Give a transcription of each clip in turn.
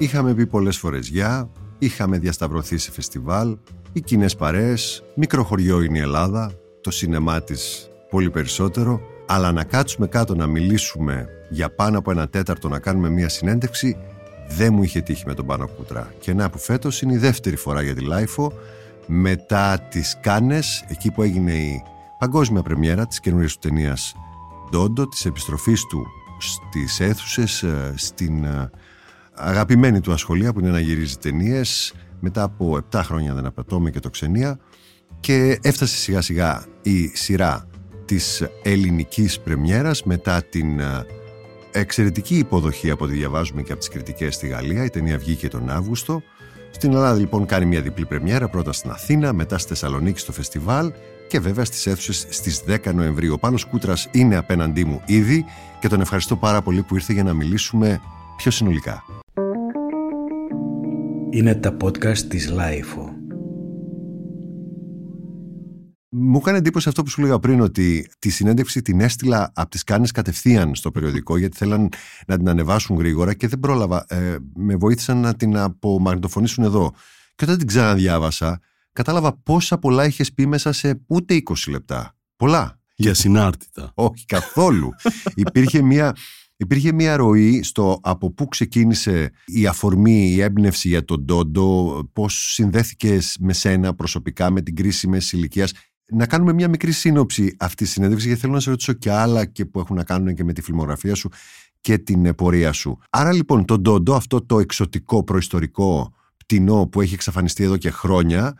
Είχαμε πει πολλές φορές γεια, είχαμε διασταυρωθεί σε φεστιβάλ, οι κοινές παρέες, μικροχωριό είναι η Ελλάδα, το σινεμά της πολύ περισσότερο, αλλά να κάτσουμε κάτω να μιλήσουμε για πάνω από 1/4 να κάνουμε μια συνέντευξη, δεν μου είχε τύχει με τον Πάνο Κούτρα. Και να που φέτος είναι η δεύτερη φορά για τη LIFO, μετά τις Κάνες, εκεί που έγινε η παγκόσμια πρεμιέρα της καινούριας του ταινίας Ντόντο, της επιστροφής του στις αίθουσες, στην αγαπημένη του ασχολία που είναι να γυρίζει ταινίες, μετά από 7 χρόνια δεν απατώμε και το Ξενία, και έφτασε σιγά σιγά η σειρά της ελληνικής πρεμιέρας μετά την εξαιρετική υποδοχή από ό,τι διαβάζουμε και από τις κριτικές στη Γαλλία. Η ταινία βγήκε τον Αύγουστο. Στην Ελλάδα λοιπόν κάνει μια διπλή πρεμιέρα, πρώτα στην Αθήνα, μετά στη Θεσσαλονίκη στο φεστιβάλ και βέβαια στις αίθουσες στις 10 Νοεμβρίου. Ο Πάνος Κούτρας είναι απέναντί μου ήδη και τον ευχαριστώ πάρα πολύ που ήρθε για να μιλήσουμε πιο συνολικά. Είναι τα podcast της LIFO. Μου έκανε εντύπωση αυτό που σου λέγα πριν, ότι τη συνέντευξη την έστειλα από τις Κάνες κατευθείαν στο περιοδικό, γιατί θέλαν να την ανεβάσουν γρήγορα και δεν πρόλαβα. Με βοήθησαν να την απομαγνητοφωνήσουν εδώ. Και όταν την ξαναδιάβασα, κατάλαβα πόσα πολλά είχες πει μέσα σε ούτε 20 λεπτά. Πολλά. Για συνάρτητα. Όχι, καθόλου. Υπήρχε μια ροή στο από πού ξεκίνησε η αφορμή, η έμπνευση για τον Ντόντο, πώς συνδέθηκες με σένα προσωπικά, με την κρίση μέσης ηλικίας. Να κάνουμε μια μικρή σύνοψη αυτή τη συνέντευξη, γιατί θέλω να σε ρωτήσω και άλλα και που έχουν να κάνουν και με τη φιλμογραφία σου και την πορεία σου. Άρα λοιπόν τον Ντόντο, αυτό το εξωτικό προϊστορικό πτηνό που έχει εξαφανιστεί εδώ και χρόνια.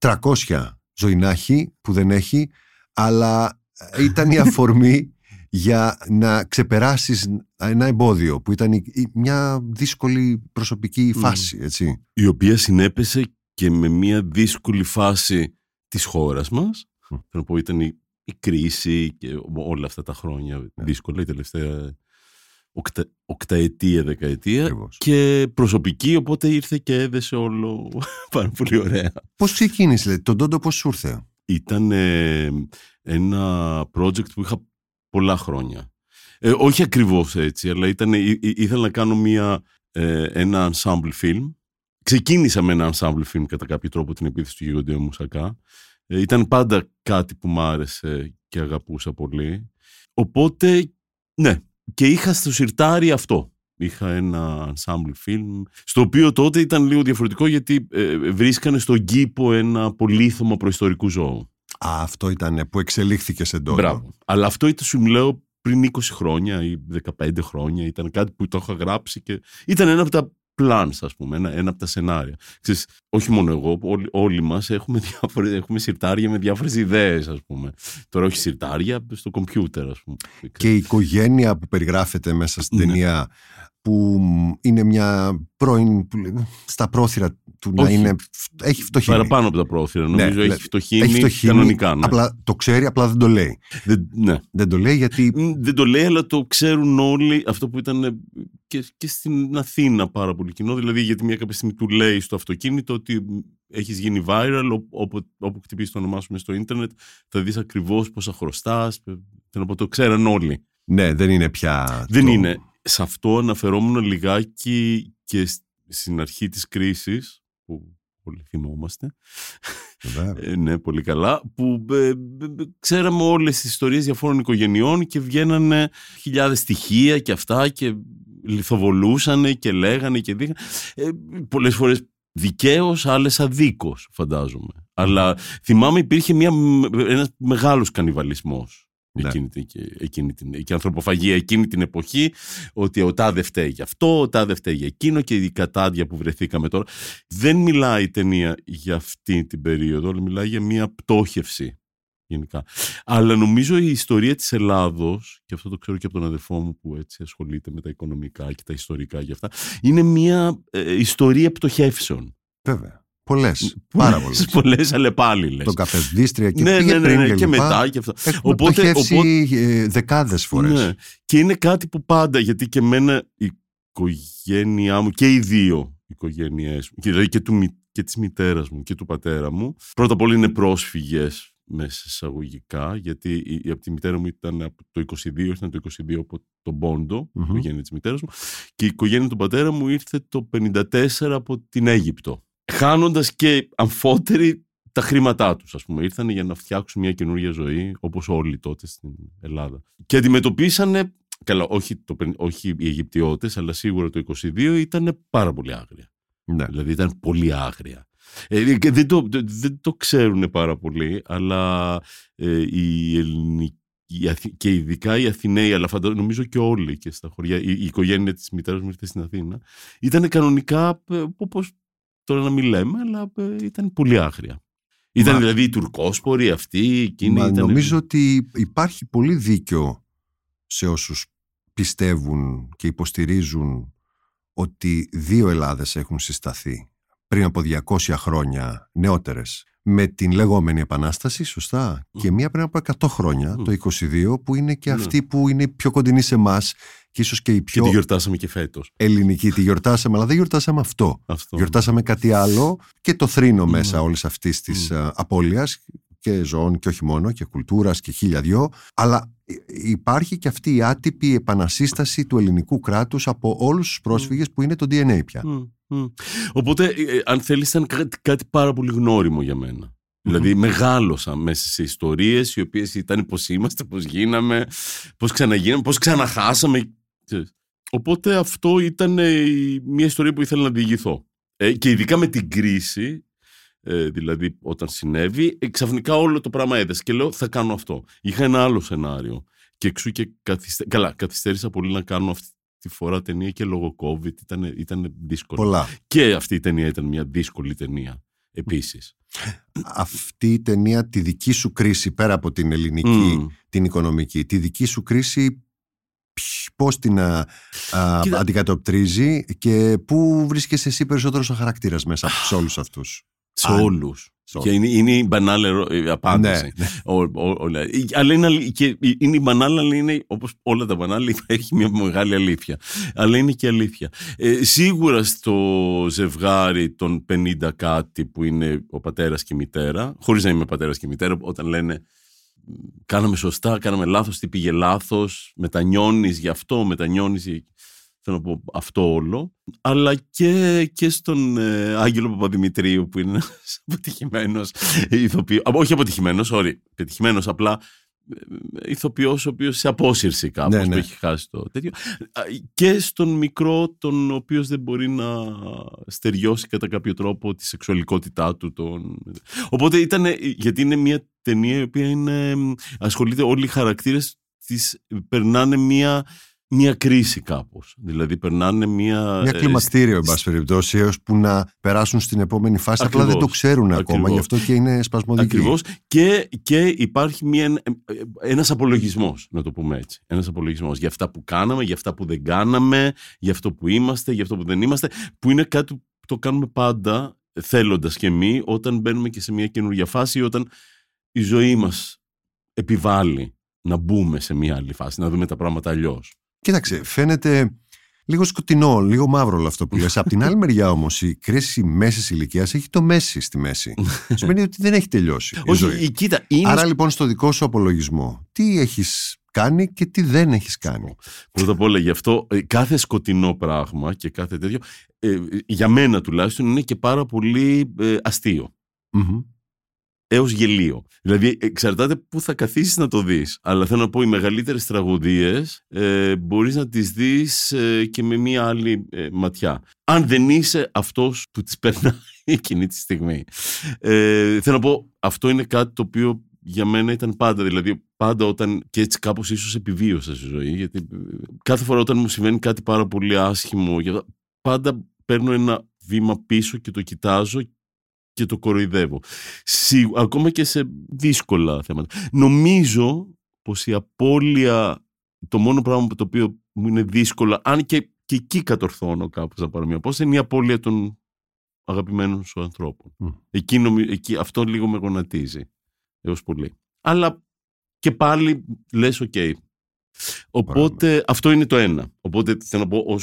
300 ζωηνάχη που δεν έχει, αλλά ήταν η αφορμή για να ξεπεράσεις ένα εμπόδιο που ήταν μια δύσκολη προσωπική φάση, έτσι. Η οποία συνέπεσε και με μια δύσκολη φάση της χώρας μας. Θέλω να πω, ήταν η κρίση και όλα αυτά τα χρόνια δύσκολα, η τελευταία οκταετία, δεκαετία. Ακριβώς. Και προσωπική, οπότε ήρθε και έδεσε όλο πάρα πολύ ωραία. Πώς ξεκίνησε, τον Ντόντο πώς σου ήρθε? Ήταν ένα project που είχα πολλά χρόνια. Όχι ακριβώς έτσι, αλλά ήθελα να κάνω ένα ensemble film. Ξεκίνησα με ένα ensemble film κατά κάποιο τρόπο, την επίθεση του Γιγαντιού Μουσακά. Ήταν πάντα κάτι που μ' άρεσε και αγαπούσα πολύ. Οπότε, ναι, και είχα στο σιρτάρι αυτό. Είχα ένα ensemble film, στο οποίο τότε ήταν λίγο διαφορετικό, γιατί βρίσκανε στον κήπο ένα πολύθωμα προϊστορικού ζώου. Α, αυτό ήταν που εξελίχθηκε σε Ντόντο. Μπράβο. Αλλά αυτό ήταν, σου λέω, πριν 20 χρόνια ή 15 χρόνια. Ήταν κάτι που το είχα γράψει και ήταν ένα από τα plans, ας πούμε, ένα από τα σενάρια. Ξέρεις, όχι μόνο εγώ, όλοι μας έχουμε σιρτάρια με διάφορες ιδέες, ας πούμε. Τώρα όχι σιρτάρια, στο κομπιούτερ, ας πούμε. Και η οικογένεια που περιγράφεται μέσα στην ταινία, που είναι μια πρώην, στα πρόθυρα του να είναι, έχει φτωχύνει. Παραπάνω από τα πρόθυρα, νομίζω, έχει φτωχύνει κανονικά. Ναι. Απλά το ξέρει, απλά δεν το λέει. Δεν το λέει γιατί... Δεν το λέει, αλλά το ξέρουν όλοι, αυτό που ήταν και στην Αθήνα πάρα πολύ κοινό, δηλαδή γιατί μια κάποια στιγμή του λέει στο αυτοκίνητο ότι έχεις γίνει viral, όπου χτυπήσεις το όνομά σου μες στο ίντερνετ, θα δεις ακριβώς πόσα χρωστάς, το ξέραν όλοι. Ναι, δεν είναι πια... Δεν είναι. Σε αυτό αναφερόμουν λιγάκι και στην αρχή της κρίσης, που πολύ θυμόμαστε, ναι, πολύ καλά, που ξέραμε όλες τις ιστορίες διαφόρων οικογενειών και βγαίνανε χιλιάδες στοιχεία και αυτά και λιθοβολούσανε και λέγανε και δείχνανε. Πολλές φορές δικαίως, άλλες αδίκως, φαντάζομαι. Αλλά θυμάμαι υπήρχε ένας μεγάλος κανιβαλισμός. Ναι. Και η ανθρωποφαγία εκείνη την εποχή, ότι ο τάδε φταίει για αυτό, ο τάδε φταίει για εκείνο και η κατάδια που βρεθήκαμε τώρα. Δεν μιλάει η ταινία για αυτή την περίοδο, αλλά μιλάει για μια πτώχευση γενικά. Αλλά νομίζω η ιστορία της Ελλάδος, και αυτό το ξέρω και από τον αδερφό μου που έτσι ασχολείται με τα οικονομικά και τα ιστορικά και αυτά, είναι μια ιστορία πτωχεύσεων. Βέβαια. Πολλές, αλλά πάλι λες. Το καφεδίστρια και πριν και μετά και αυτά. Έχουμε πτωχεύσει δεκάδες φορές. Ναι. Και είναι κάτι που πάντα, γιατί και εμένα η οικογένειά μου και οι δύο οικογένειές μου, δηλαδή και της μητέρας μου και του πατέρα μου, πρώτα απ' όλα είναι πρόσφυγες μέσα εισαγωγικά, γιατί από τη μητέρα μου ήταν από το 22, ήταν το 22 από τον Πόντο, η οικογένεια της μητέρας μου, και η οικογένεια του πατέρα μου ήρθε το 54 από την Αίγυπτο, χάνοντας και αμφότεροι τα χρήματά τους, ας πούμε. Ήρθαν για να φτιάξουν μια καινούργια ζωή, όπως όλοι τότε στην Ελλάδα. Και αντιμετωπίσανε, καλά, όχι οι Αιγυπτιώτες, αλλά σίγουρα το 22 ήταν πάρα πολύ άγρια. Ναι. Δηλαδή ήταν πολύ άγρια. Δεν το ξέρουν πάρα πολύ, αλλά οι Ελληνικοί και ειδικά οι Αθηναίοι, αλλά νομίζω και όλοι και στα χωριά, η οικογένεια της μητέρας μου ήρθε στην Αθήνα, ήταν κανονικά, όπως τώρα να μην λέμε, αλλά ήταν πολύ άγρια. Ήταν δηλαδή οι Τουρκόσποροι αυτοί, εκείνοι. Νομίζω ότι υπάρχει πολύ δίκιο σε όσους πιστεύουν και υποστηρίζουν ότι δύο Ελλάδες έχουν συσταθεί πριν από 200 χρόνια νεότερες, με την λεγόμενη Επανάσταση, σωστά, και μία πριν από 100 χρόνια, το 22, που είναι και αυτή που είναι πιο κοντινή σε εμάς και ίσως και η πιο... Και τη γιορτάσαμε και φέτος. Ελληνική, τη γιορτάσαμε, αλλά δεν γιορτάσαμε αυτό. Γιορτάσαμε κάτι άλλο και το θρήνο μέσα όλης αυτής της απώλειας και ζώων και όχι μόνο, και κουλτούρας και χίλια δυο, αλλά... Υπάρχει και αυτή η άτυπη επανασύσταση του ελληνικού κράτους από όλους τους πρόσφυγες που είναι το DNA πια. Οπότε, αν θέλεις, ήταν κάτι πάρα πολύ γνώριμο για μένα. Δηλαδή, μεγάλωσα μέσα σε ιστορίες οι οποίες ήταν πώς είμαστε, πώς γίναμε, πώς ξαναγίναμε, πώς ξαναχάσαμε. Οπότε αυτό ήταν μια ιστορία που ήθελα να διηγηθώ. Και ειδικά με την κρίση... Δηλαδή όταν συνέβη ξαφνικά όλο το πράγμα έδεσε και λέω θα κάνω αυτό. Είχα ένα άλλο σενάριο και εξού και καθυστέρησα πολύ να κάνω αυτή τη φορά ταινία και λόγω COVID ήταν δύσκολο. Πολλά. Και αυτή η ταινία ήταν μια δύσκολη ταινία επίσης. Αυτή η ταινία, τη δική σου κρίση πέρα από την ελληνική, την οικονομική, τη δική σου κρίση πώς την αντικατοπτρίζει και πού βρίσκεσαι εσύ περισσότερο σαν χαρακτήρας μέσα σε όλους αυτούς? Σε όλους. Και είναι η μπανάλα απάντηση. Ναι. Αλλά είναι η μπανάλα, αλλά είναι όπως όλα τα μπανάλα, έχει μια μεγάλη αλήθεια. Αλλά είναι και αλήθεια. Σίγουρα στο ζευγάρι των 50 κάτι που είναι ο πατέρας και η μητέρα, χωρίς να είμαι πατέρας και μητέρα, όταν λένε κάναμε σωστά, κάναμε λάθος, τι πήγε λάθος, μετανιώνεις γι' αυτό, θέλω να πω αυτό όλο, αλλά και στον Άγγελο Παπαδημητρίου που είναι ένας αποτυχημένος ηθοποιός, όχι αποτυχημένος, πετυχημένος απλά ηθοποιός ο οποίος σε απόσυρση κάπως, ναι, ναι, που έχει χάσει το τέτοιο, και στον μικρό, τον οποίος δεν μπορεί να στεριώσει κατά κάποιο τρόπο τη σεξουαλικότητά του Οπότε ήταν, γιατί είναι μια ταινία η οποία ασχολείται, όλοι οι χαρακτήρες της περνάνε μια κρίση κάπως. Δηλαδή περνάνε μια κλιμαστήριο, εν πάση περιπτώσει, έως που να περάσουν στην επόμενη φάση. Απλά δεν το ξέρουν ακόμα, γι' αυτό και είναι σπασμωδική. Ακριβώς. Και υπάρχει ένας απολογισμός, να το πούμε έτσι. Ένας απολογισμός για αυτά που κάναμε, για αυτά που δεν κάναμε, για αυτό που είμαστε, για αυτό που δεν είμαστε, που είναι κάτι που το κάνουμε πάντα, θέλοντας και εμείς, όταν μπαίνουμε και σε μια καινούργια φάση, όταν η ζωή μας επιβάλλει να μπούμε σε μια άλλη φάση, να δούμε τα πράγματα αλλιώς. Κοίταξε, φαίνεται λίγο σκοτεινό, λίγο μαύρο όλο αυτό που λες. Απ' την άλλη μεριά όμως η κρίση μέσης ηλικίας έχει το μέση στη μέση. Σημαίνει ότι δεν έχει τελειώσει η ζωή. Κοίτα, είναι... Άρα λοιπόν στο δικό σου απολογισμό, τι έχεις κάνει και τι δεν έχεις κάνει? Πρώτα απ' όλα, γι' αυτό κάθε σκοτεινό πράγμα και κάθε τέτοιο, για μένα τουλάχιστον, είναι και πάρα πολύ αστείο. Έως γελίο. Δηλαδή, εξαρτάται πού θα καθίσεις να το δεις. Αλλά θέλω να πω, οι μεγαλύτερες τραγωδίες μπορείς να τις δεις και με μία άλλη ματιά. Αν δεν είσαι αυτός που τις περνάει εκείνη τη στιγμή. Θέλω να πω, αυτό είναι κάτι το οποίο για μένα ήταν πάντα. Δηλαδή, πάντα όταν, και έτσι κάπως ίσως επιβίωσα στη ζωή. Γιατί κάθε φορά όταν μου συμβαίνει κάτι πάρα πολύ άσχημο, πάντα παίρνω ένα βήμα πίσω και το κοιτάζω και το κοροϊδεύω. Ακόμα και σε δύσκολα θέματα. Νομίζω πως η απώλεια, το μόνο πράγμα που το οποίο μου είναι δύσκολο, αν και εκεί κατορθώνω κάπως να πάρω μια απόσταση, είναι η απώλεια των αγαπημένων σου ανθρώπων. Αυτό λίγο με γονατίζει έως πολύ. Αλλά και πάλι λες, Οπότε αυτό είναι το ένα. Οπότε θέλω να πω,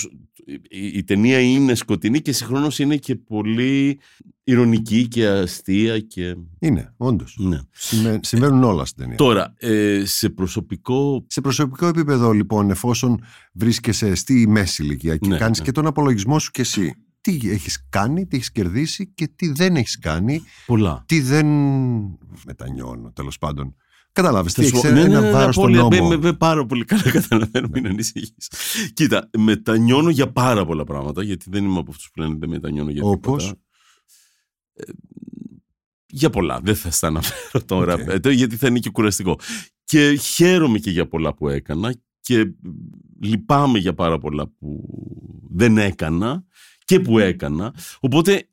η ταινία είναι σκοτεινή και συγχρόνως είναι και πολύ ηρωνική και αστεία. Και... είναι, όντως. Ναι. Συμβαίνουν όλα στην ταινία. Τώρα, σε προσωπικό επίπεδο, λοιπόν, εφόσον βρίσκεσαι στη μέση ηλικία και κάνεις και τον απολογισμό σου και εσύ, τι έχεις κάνει, τι έχεις κερδίσει και τι δεν έχεις κάνει. Πολλά. Τι δεν μετανιώνω, τέλος πάντων. Κατάλαβες, τι έχεις ένα βάρος στον νόμο. Πάρα πολύ καλά καταλαβαίνω, μην ανησυχείς. Κοίτα, μετανιώνω για πάρα πολλά πράγματα, γιατί δεν είμαι από αυτούς που λένε δεν μετανιώνω για τίποτα. Για πολλά, δεν θα στα αναφέρω τώρα, γιατί θα είναι και κουραστικό. Και χαίρομαι και για πολλά που έκανα και λυπάμαι για πάρα πολλά που δεν έκανα και που έκανα. Οπότε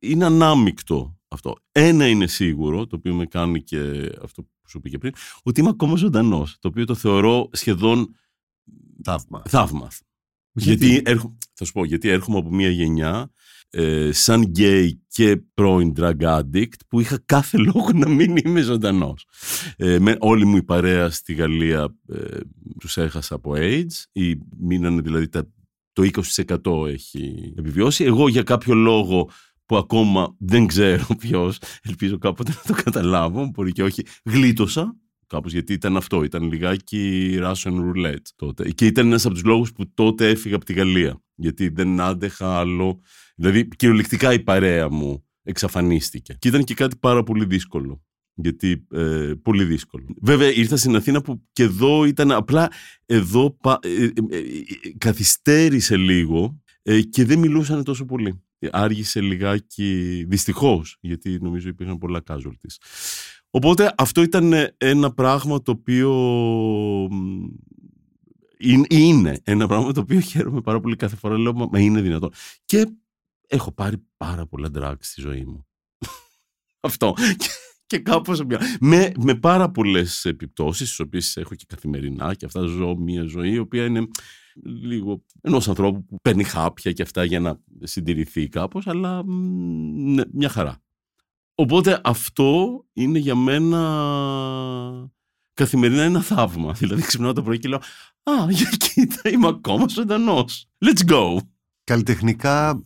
είναι ανάμεικτο αυτό. Ένα είναι σίγουρο, το οποίο με κάνει και αυτό που σου πήγε πριν, ότι είμαι ακόμα ζωντανός, το οποίο το θεωρώ σχεδόν θαύμα. Γιατί θα σου πω, γιατί έρχομαι από μια γενιά σαν γκέι και πρώην drug addict που είχα κάθε λόγο να μην είμαι ζωντανός. Όλη μου η παρέα στη Γαλλία τους έχασα από AIDS, ή μείνανε δηλαδή το 20% έχει επιβιώσει. Εγώ για κάποιο λόγο που ακόμα δεν ξέρω ποιος, ελπίζω κάποτε να το καταλάβω, μπορεί και όχι, γλίτωσα κάπως, γιατί ήταν αυτό, ήταν λιγάκι Russian roulette τότε. Και ήταν ένας από τους λόγους που τότε έφυγα από τη Γαλλία, γιατί δεν άντεχα άλλο, δηλαδή κυριολεκτικά η παρέα μου εξαφανίστηκε. Και ήταν και κάτι πάρα πολύ δύσκολο. Γιατί πολύ δύσκολο. Βέβαια ήρθα στην Αθήνα που και εδώ ήταν απλά εδώ καθυστέρησε λίγο και δεν μιλούσαν τόσο πολύ. Άργησε λιγάκι δυστυχώς, γιατί νομίζω υπήρχαν πολλά casualties. Οπότε αυτό ήταν ένα πράγμα το οποίο είναι ένα πράγμα το οποίο χαίρομαι πάρα πολύ κάθε φορά. Λέω μα είναι δυνατόν. Και έχω πάρει πάρα πολλά drugs στη ζωή μου. Αυτό. Και κάπως με πάρα πολλές επιπτώσεις, τις οποίες έχω και καθημερινά και αυτά, ζω μια ζωή η οποία είναι λίγο ενός ανθρώπου που παίρνει χάπια και αυτά για να συντηρηθεί κάπως, αλλά ναι, μια χαρά. Οπότε αυτό είναι για μένα καθημερινά ένα θαύμα. Δηλαδή ξυπνάω το πρωί και λέω «Α, για κοίτα, είμαι ακόμα ζωντανός. Let's go». Καλλιτεχνικά...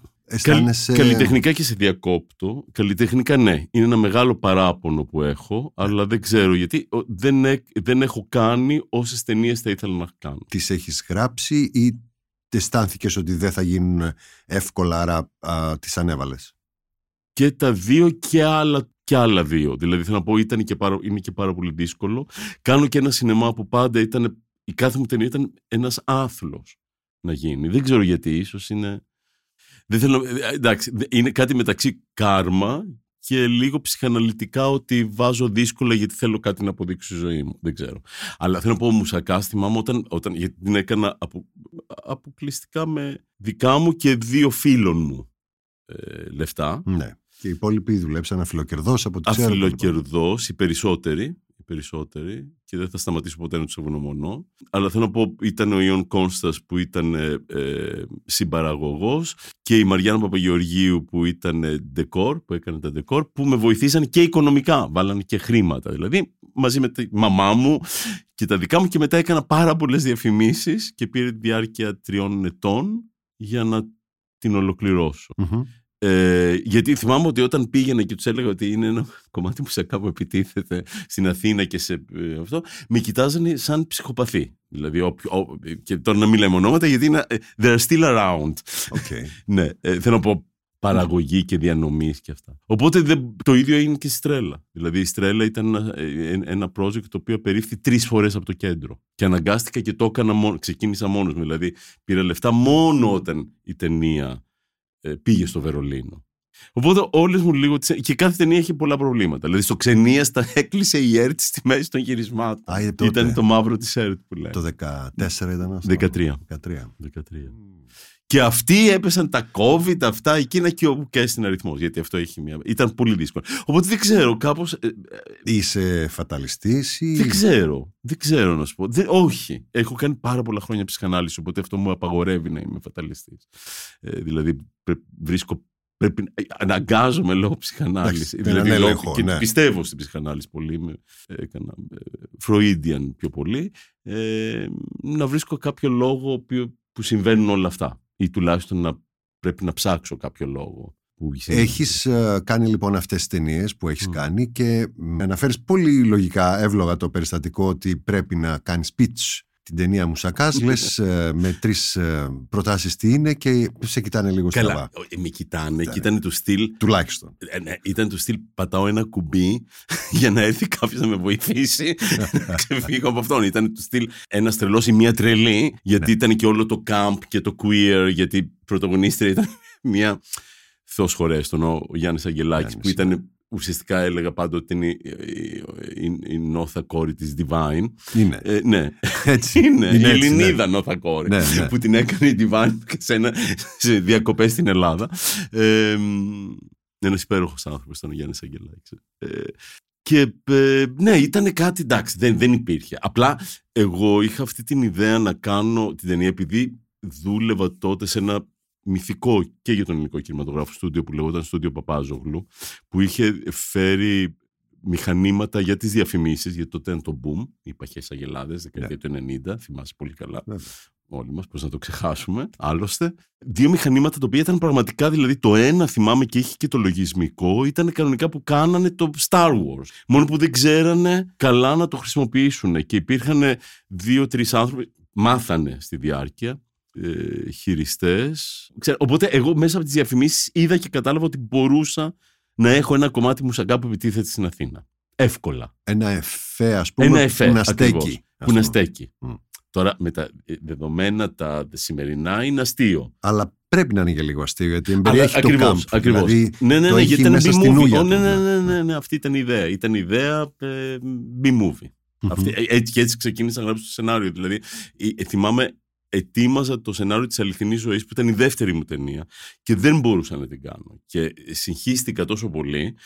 Καλλιτεχνικά και σε διακόπτω. Καλλιτεχνικά ναι, είναι ένα μεγάλο παράπονο που έχω, αλλά δεν ξέρω γιατί δεν έχω κάνει όσες ταινίες θα ήθελα να κάνω. Τις έχεις γράψει ή αισθάνθηκες ότι δεν θα γίνουν εύκολα, άρα τις ανέβαλες? Και τα δύο και άλλα δύο. Δηλαδή θέλω να πω είναι και πάρα πολύ δύσκολο. Κάνω και ένα σινεμά που πάντα ήταν, η κάθε μου ταινία ήταν ένας άθλος να γίνει. Δεν ξέρω γιατί, ίσως είναι... Δεν θέλω, εντάξει, είναι κάτι μεταξύ κάρμα και λίγο ψυχαναλυτικά ότι βάζω δύσκολα γιατί θέλω κάτι να αποδείξω στη ζωή μου. Δεν ξέρω. Αλλά θέλω να πω Μουσακά, θυμάμαι όταν γιατί την έκανα αποκλειστικά με δικά μου και δύο φίλων μου λεφτά. Ναι. Και οι υπόλοιποι δουλέψαν αφιλοκερδώς από τις άλλες. Αφιλοκερδώς, οι περισσότεροι, και δεν θα σταματήσω ποτέ να τους ευγνωμονώ. Αλλά θέλω να πω, ήταν ο Ιων Κόνστας που ήταν συμπαραγωγός και η Μαριάννα Παπαγεωργίου που ήταν ντεκόρ, που έκανε τα ντεκόρ, που με βοηθήσαν και οικονομικά, βάλανε και χρήματα. Δηλαδή, μαζί με τη μαμά μου και τα δικά μου, και μετά έκανα πάρα πολλές διαφημίσεις και πήρε τη διάρκεια 3 ετών για να την ολοκληρώσω. Mm-hmm. Γιατί θυμάμαι ότι όταν πήγαινα και τους έλεγα ότι είναι ένα κομμάτι που σε κάπου επιτίθεται στην Αθήνα και σε αυτό, με κοιτάζανε σαν ψυχοπαθή. Δηλαδή, και τώρα να μην λέμε ονόματα, γιατί είναι they're still around. Okay. Ναι, θέλω να πω παραγωγή και διανομής και αυτά. Οπότε το ίδιο είναι και η Στρέλλα. Δηλαδή η Στρέλλα ήταν ένα project το οποίο απερίφθη 3 φορές από το κέντρο. Και αναγκάστηκα και το έκανα ξεκίνησα μόνος μου. Δηλαδή πήρα λεφτά μόνο όταν η ταινία πήγε στο Βερολίνο. Οπότε όλες μου λίγο... Και κάθε ταινία είχε πολλά προβλήματα. Δηλαδή στο Ξενία στα έκλεισε η ΕΡΤ στη μέση των γυρισμάτων. Ήταν το μαύρο της ΕΡΤ που λέει. Το 14 ήταν αυτό. 13. Και αυτοί έπεσαν τα COVID, αυτά, εκείνα και όπου και στην αριθμός. Γιατί αυτό είχε μια... Ήταν πολύ δύσκολο. Οπότε δεν ξέρω κάπως... Είσαι φαταλιστής ή... Δεν ξέρω να σου πω. Όχι. Έχω κάνει πάρα πολλά χρόνια ψυχανάλυση, οπότε αυτό μου απαγορεύει να είμαι φαταλιστής. Δηλαδή βρίσκω πρέπει, αναγκάζομαι λόγω ψυχανάλυση. Δηλαδή, έλεγχο, και ναι. Πιστεύω στην ψυχανάλυση πολύ, είμαι Φροίντιαν πιο πολύ, να βρίσκω κάποιο λόγο που συμβαίνουν όλα αυτά. Ή τουλάχιστον να πρέπει να ψάξω κάποιο λόγο. Έχεις κάνει λοιπόν αυτές τις ταινίες που έχεις κάνει και αναφέρεις πολύ λογικά, εύλογα το περιστατικό ότι πρέπει να κάνεις pitch την ταινία Μουσακάς. Λες με 3 προτάσεις τι είναι και σε κοιτάνε λίγο στραβά. Καλά, με κοιτάνε, κοίτανε του στυλ. Τουλάχιστον. Ήταν του στυλ πατάω ένα κουμπί για να έρθει κάποιος να με βοηθήσει να ξεφύγω από αυτόν. Ήταν του στυλ ένα τρελός ή μία τρελή, γιατί ήταν και όλο το camp και το queer, γιατί η πρωταγωνίστρια ήταν μία... Θεός χωρέστον, ο Γιάννης Αγγελάκης, που ήταν ουσιαστικά, έλεγα πάντοτε, ότι είναι η νόθα κόρη της Divine. Είναι. Ναι, έτσι είναι. Η Ελληνίδα νόθα κόρη, που την έκανε η Divine σε διακοπές στην Ελλάδα. Ένας υπέροχος άνθρωπος ήταν ο Γιάννης Αγγελάκης. Και ναι, ήταν κάτι, εντάξει, δεν υπήρχε. Απλά εγώ είχα αυτή την ιδέα να κάνω την ταινία, επειδή δούλευα τότε σε ένα μυθικό και για τον ελληνικό κινηματογράφο στούντιο που λεγόταν Studio Παπάζογλου, που είχε φέρει μηχανήματα για τις διαφημίσεις, γιατί τότε ήταν το boom, οι παχές αγελάδες, δεκαετία του 90, θυμάσαι πολύ καλά όλοι μας, πώς να το ξεχάσουμε. Άλλωστε, 2 μηχανήματα τα οποία ήταν πραγματικά, δηλαδή το ένα θυμάμαι και είχε και το λογισμικό, ήταν κανονικά που κάνανε το Star Wars, μόνο που δεν ξέρανε καλά να το χρησιμοποιήσουν και υπήρχαν 2-3 άνθρωποι, μάθανε στη διάρκεια, χειριστές. Οπότε εγώ μέσα από τις διαφημίσεις είδα και κατάλαβα ότι μπορούσα να έχω ένα κομμάτι Μουσακά που επιτίθεται στην Αθήνα. Εύκολα. Ένα εφέ, ας πούμε, που να στέκει. Τώρα με τα δεδομένα τα σημερινά είναι αστείο. Αλλά πρέπει να είναι και λίγο αστείο, γιατί εμπεριέχει το κάμπ. Ακριβώς. Δηλαδή, ναι, γιατί ήταν B-movie. Ναι, αυτή ήταν η ιδέα. Ήταν η ιδέα B-movie. Και έτσι ξεκίνησα να γράψω το σενάριο. Δηλαδή, θυμάμαι, ετοίμαζα το σενάριο της Αληθινής Ζωής, που ήταν η δεύτερη μου ταινία, και δεν μπορούσα να την κάνω. Και συγχύστηκα τόσο πολύ,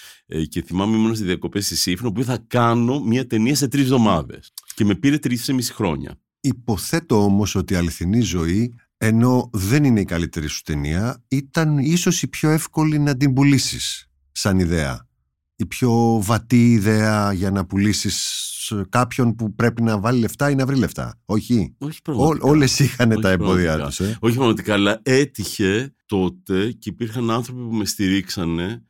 και θυμάμαι ήμουν στις διακοπές στη Σύφνο, που θα κάνω μια ταινία σε 3 εβδομάδες. Και με πήρε 3,5 χρόνια. Υποθέτω όμως ότι η Αληθινή Ζωή, ενώ δεν είναι η καλύτερη σου ταινία, ήταν ίσως η πιο εύκολη να την πουλήσεις σαν ιδέα. Η πιο βατή ιδέα για να πουλήσεις κάποιον που πρέπει να βάλει λεφτά ή να βρει λεφτά. Όχι. Όλες είχαν τα εμπόδια τους. Όχι πραγματικά, αλλά έτυχε τότε και υπήρχαν άνθρωποι που με στηρίξανε.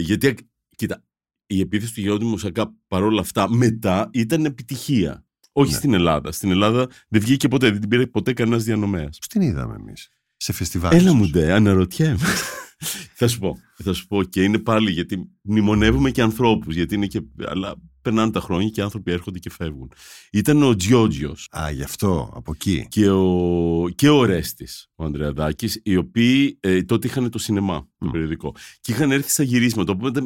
Γιατί, κοίτα, η επίθεση του Γιγάντιου Μουσακά παρόλα αυτά μετά ήταν επιτυχία. Όχι στην Ελλάδα. Στην Ελλάδα δεν βγήκε ποτέ, δεν την πήρε ποτέ κανένας διανομέας. Πώς την είδαμε εμείς? Σε φεστιβάλ. Έλα μου ντε, αναρωτιέμαι. Θα σου πω και είναι πάλι, γιατί μνημονεύουμε και ανθρώπους, γιατί είναι και, αλλά περνάνε τα χρόνια και οι άνθρωποι έρχονται και φεύγουν. Ήταν ο Τζιότζιος. Α, γι' αυτό, από εκεί. Και ο Ρέστης, ο Ανδρεαδάκης, οι οποίοι τότε είχαν το σινεμά, το περιοδικό. Και είχαν έρθει στα γυρίσματα, οπότε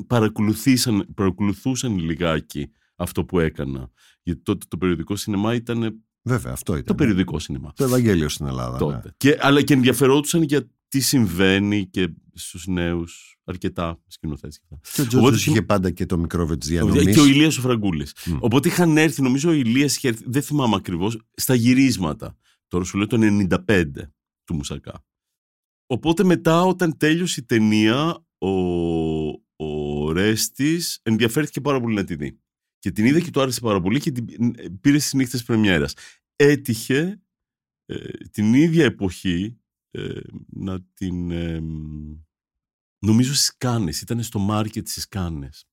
παρακολουθούσαν λιγάκι αυτό που έκανα. Γιατί τότε το περιοδικό σινεμά ήταν. Βέβαια, αυτό ήταν. Το περιοδικό σινεμά. Το Ευαγγέλιο στην Ελλάδα. Τότε. Ναι. Αλλά και ενδιαφερόντουσαν για τι συμβαίνει και στους νέους αρκετά σκηνοθέτες. Και ο Τζότζος είχε πάντα και το μικρόβιο της διανομής. Και ο Ηλίας ο Φραγκούλης. Οπότε είχαν έρθει, νομίζω ο Ηλίας είχε έρθει, δεν θυμάμαι ακριβώς, στα γυρίσματα. Τώρα σου λέω το 95 του Μουσακά. Οπότε μετά, όταν τέλειωσε η ταινία, ο Ρέστης ενδιαφέρθηκε πάρα πολύ να τη δει. Και την είδε και του άρεσε πάρα πολύ και την πήρε στις νύχτες πρεμιέρας. Έτυχε την ίδια εποχή να την... νομίζω στις Κάνες, ήταν στο μάρκετ στις Κάνες.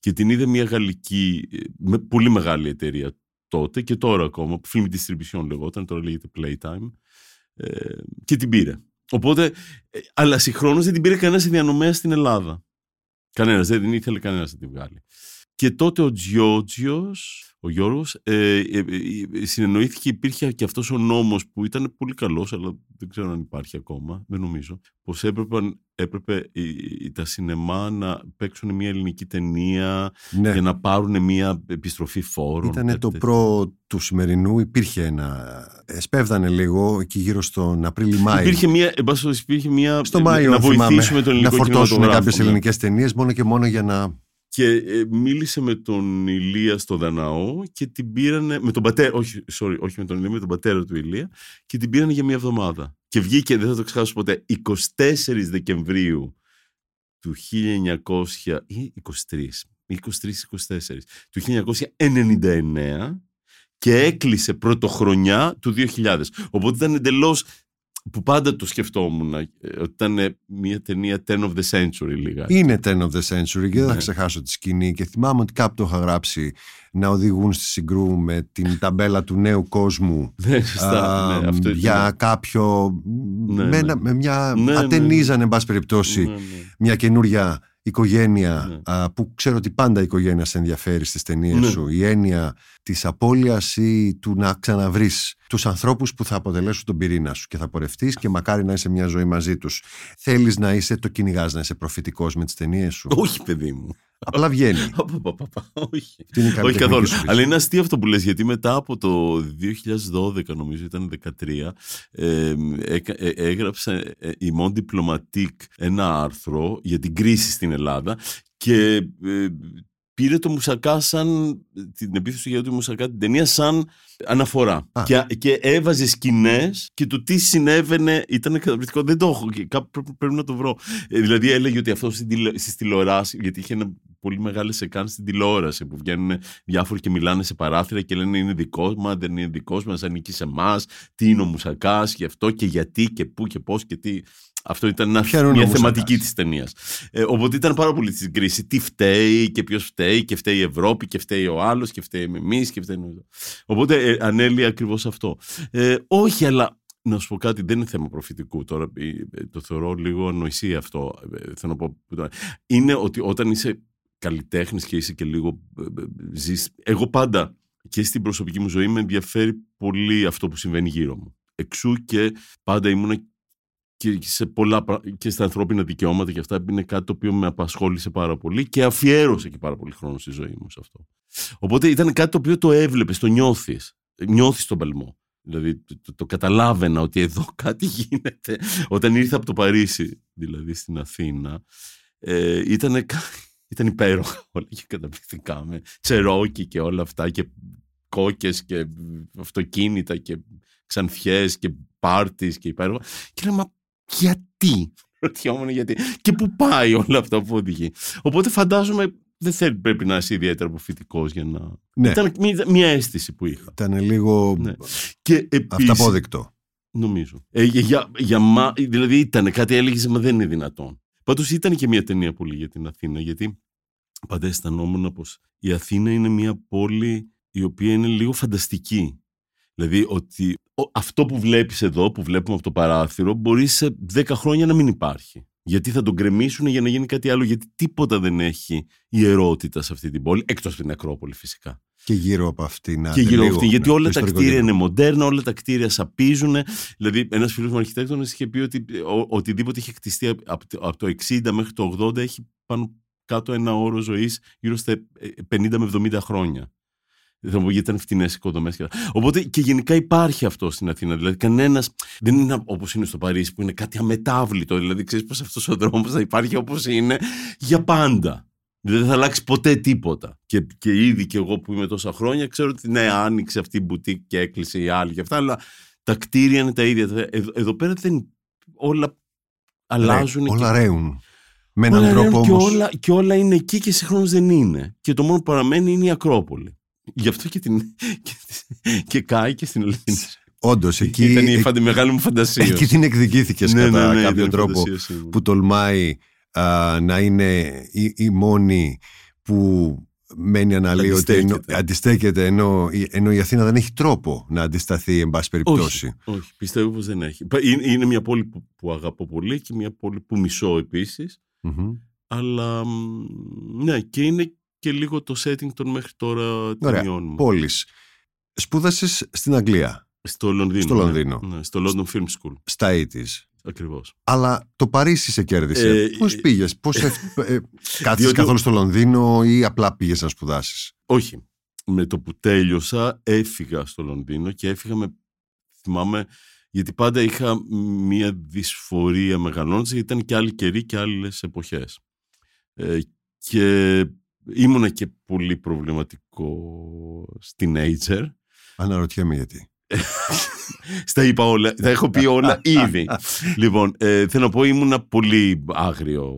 Και την είδε μια γαλλική, με πολύ μεγάλη εταιρεία τότε και τώρα ακόμα, που Film Distribution λεγόταν, τώρα λέγεται Playtime, και την πήρε. Οπότε, αλλά συγχρόνως δεν την πήρε κανένας διανομέα στην Ελλάδα. Κανένας, δεν ήθελε κανένας να την βγάλει. Και τότε ο Τζιότζιος, ο Γιώργος, συνεννοήθηκε, υπήρχε και αυτός ο νόμος που ήταν πολύ καλός, αλλά δεν ξέρω αν υπάρχει ακόμα, δεν νομίζω, πως έπρεπε τα σινεμά να παίξουν μια ελληνική ταινία για να πάρουν μια επιστροφή φόρων. Ήταν το προ του σημερινού, υπήρχε σπέβδανε λίγο εκεί γύρω στον Απρίλιο-Μάιο. Υπήρχε μια να βοηθήσουμε τον ελληνικό κινηματογράφο. Να φορτώσουν κάποιες ελληνικές ταινίες μόνο και μόνο για να... Και μίλησε με τον Ηλία στο Δαναό και την πήρανε. Με τον πατέρα, όχι με τον Ηλία, με τον πατέρα του Ηλία, και την πήρανε για 1 εβδομάδα. Και βγήκε, δεν θα το ξεχάσω ποτέ, 24 Δεκεμβρίου του 1900 ή 23, 23-24, του 1999 και έκλεισε πρωτοχρονιά του 2000. Οπότε ήταν εντελώς, που πάντα το σκεφτόμουν, ότι ήταν μια ταινία 10 of the century λίγα. Είναι 10 of the century και δεν θα ξεχάσω τη σκηνή, και θυμάμαι ότι κάπου το είχα γράψει, να οδηγούν στη συγκρού με την ταμπέλα του νέου κόσμου για κάποιο με μια ατενίζανε εν πάση περιπτώσει μια καινούρια οικογένεια, που ξέρω ότι πάντα η οικογένεια σε ενδιαφέρει στις ταινίες σου, η έννοια της απώλειας ή του να ξαναβρεις τους ανθρώπους που θα αποτελέσουν τον πυρήνα σου και θα πορευτείς και μακάρι να είσαι μια ζωή μαζί τους. Θέλεις να είσαι, το κυνηγάς, να είσαι προφητικός με τις ταινίες σου? Όχι, παιδί μου. Απλά βγαίνει. Όχι. Όχι καθόλου. Αλλά είναι αστείο αυτό που λες, γιατί μετά από το 2012, νομίζω ήταν 2013, έγραψε η Mon Diplomatique ένα άρθρο για την κρίση στην Ελλάδα και πήρε το Μουσακά, σαν την επίθεση του Μουσακά, την ταινία, σαν αναφορά. Και έβαζε σκηνές και το τι συνέβαινε ήταν καταπληκτικό. Δεν το έχω, πρέπει να το βρω. Δηλαδή έλεγε ότι αυτό στις τηλεοράσεις, γιατί είχε ένα πολύ μεγάλο σεκάν στην τηλεόραση, που βγαίνουν διάφοροι και μιλάνε σε παράθυρα και λένε είναι δικός μας, δεν είναι δικός μας, ανήκει σε εμάς, τι είναι ο Μουσακάς, γι' αυτό και γιατί και πού και πώς και τι. Αυτό ήταν μια θεματική της ταινίας. Οπότε ήταν πάρα πολύ στην κρίση. Τι φταίει και ποιος φταίει, και φταίει η Ευρώπη, και φταίει ο άλλος, και φταίει εμείς, και φταίει. Οπότε ανέλυε ακριβώς αυτό. Όχι, αλλά να σου πω κάτι, δεν είναι θέμα προφητικού. Τώρα το θεωρώ λίγο ανοησία αυτό. Θέλω να πω. Είναι ότι όταν είσαι καλλιτέχνης και είσαι και λίγο. Ζεις. Εγώ πάντα και στην προσωπική μου ζωή με ενδιαφέρει πολύ αυτό που συμβαίνει γύρω μου. Εξού και πάντα ήμουν. Και στα ανθρώπινα δικαιώματα και αυτά είναι κάτι το οποίο με απασχόλησε πάρα πολύ και αφιέρωσε και πάρα πολύ χρόνο στη ζωή μου σε αυτό. Οπότε ήταν κάτι το οποίο το έβλεπες, το νιώθεις τον παλμό. Δηλαδή το καταλάβαινα ότι εδώ κάτι γίνεται. Όταν ήρθα από το Παρίσι, δηλαδή στην Αθήνα, ήταν υπέροχα όλα και καταπληκτικά, με τσερόκι και όλα αυτά και κόκες και αυτοκίνητα και ξανθιές και πάρτις και υπέροχα. Και λέμε, μα γιατί? Ρωτιόμουν γιατί. Και πού πάει όλο αυτό που οδηγεί. Οπότε φαντάζομαι δεν πρέπει να είσαι ιδιαίτερα προφητικός για να. Ναι. Ήταν μια αίσθηση που είχα. Ήταν λίγο. Ναι. Και επίσης, αυταπόδεικτο. Νομίζω. Δηλαδή ήταν κάτι, έλεγε, μα δεν είναι δυνατόν. Πάντως ήταν και μια ταινία πολύ για την Αθήνα, γιατί πάντα αισθανόμουν πως η Αθήνα είναι μια πόλη η οποία είναι λίγο φανταστική. Δηλαδή ότι αυτό που βλέπεις εδώ, που βλέπουμε από το παράθυρο, μπορεί σε 10 χρόνια να μην υπάρχει. Γιατί θα τον γκρεμίσουν για να γίνει κάτι άλλο, γιατί τίποτα δεν έχει ιερότητα σε αυτή την πόλη, εκτός από την Ακρόπολη φυσικά. Και γύρω από αυτήν. Και γύρω από αυτήν, γιατί όλα τα κτίρια είναι μοντέρνα, όλα τα κτίρια σαπίζουν. Δηλαδή, ένας φίλος μου αρχιτέκτονας είχε πει ότι οτιδήποτε είχε χτιστεί από το 60 μέχρι το 80 έχει πάνω κάτω ένα όρο ζωής γύρω στα 50 με 70 χρόνια. Θα μου πω, γιατί ήταν φτηνές οικοδομές. Οπότε και γενικά υπάρχει αυτό στην Αθήνα. Δηλαδή, κανένας δεν είναι όπως είναι στο Παρίσι, που είναι κάτι αμετάβλητο. Δηλαδή, ξέρεις πως αυτός ο δρόμος θα υπάρχει όπως είναι για πάντα. Δηλαδή, δεν θα αλλάξει ποτέ τίποτα. Και ήδη και εγώ που είμαι τόσα χρόνια, ξέρω ότι ναι, άνοιξε αυτή η μπουτίκ και έκλεισε η άλλη και αυτά, αλλά τα κτίρια είναι τα ίδια. Εδώ πέρα δεν. Όλα αλλάζουν. Όλα ρέουν. Με έναν τρόπο όμως. Και όλα είναι εκεί και συγχρόνως δεν είναι. Και το μόνο που παραμένει είναι η Ακρόπολη. Γι' αυτό και κάει και στην Αληθινή. Όντως, εκεί ήταν η μεγάλη μου φαντασία. Εκεί την εκδικήθηκες κατά κάποιο τρόπο, που τολμάει να είναι η μόνη που μένει αναλύωτη, αντιστέκεται, ενώ η Αθήνα δεν έχει τρόπο να αντισταθεί, εν πάση περιπτώσει. Όχι, πιστεύω πως δεν έχει. Είναι μια πόλη που αγαπώ πολύ και μια πόλη που μισώ επίσης. Αλλά ναι, και είναι και λίγο το setting των μέχρι τώρα ταινιών μου. Πόλης. Σπούδασες στην Αγγλία. Στο Λονδίνο. Ναι, στο London Film School. Στα 80's. Ακριβώς. Αλλά το Παρίσι σε κέρδισε. Πώς πήγες, κάτσες καθόλου στο Λονδίνο ή απλά πήγες να σπουδάσεις? Όχι. Με το που τέλειωσα έφυγα στο Λονδίνο και έφυγα θυμάμαι, γιατί πάντα είχα μια δυσφορία μεγαλώνοντας, γιατί ήταν και άλλοι καιροί και άλλες εποχές. Και ήμουνα και πολύ προβληματικό teenager. Αναρωτιέμαι γιατί. Στα είπα όλα, τα έχω πει όλα ήδη. Λοιπόν, θέλω να πω, ήμουνα πολύ άγριο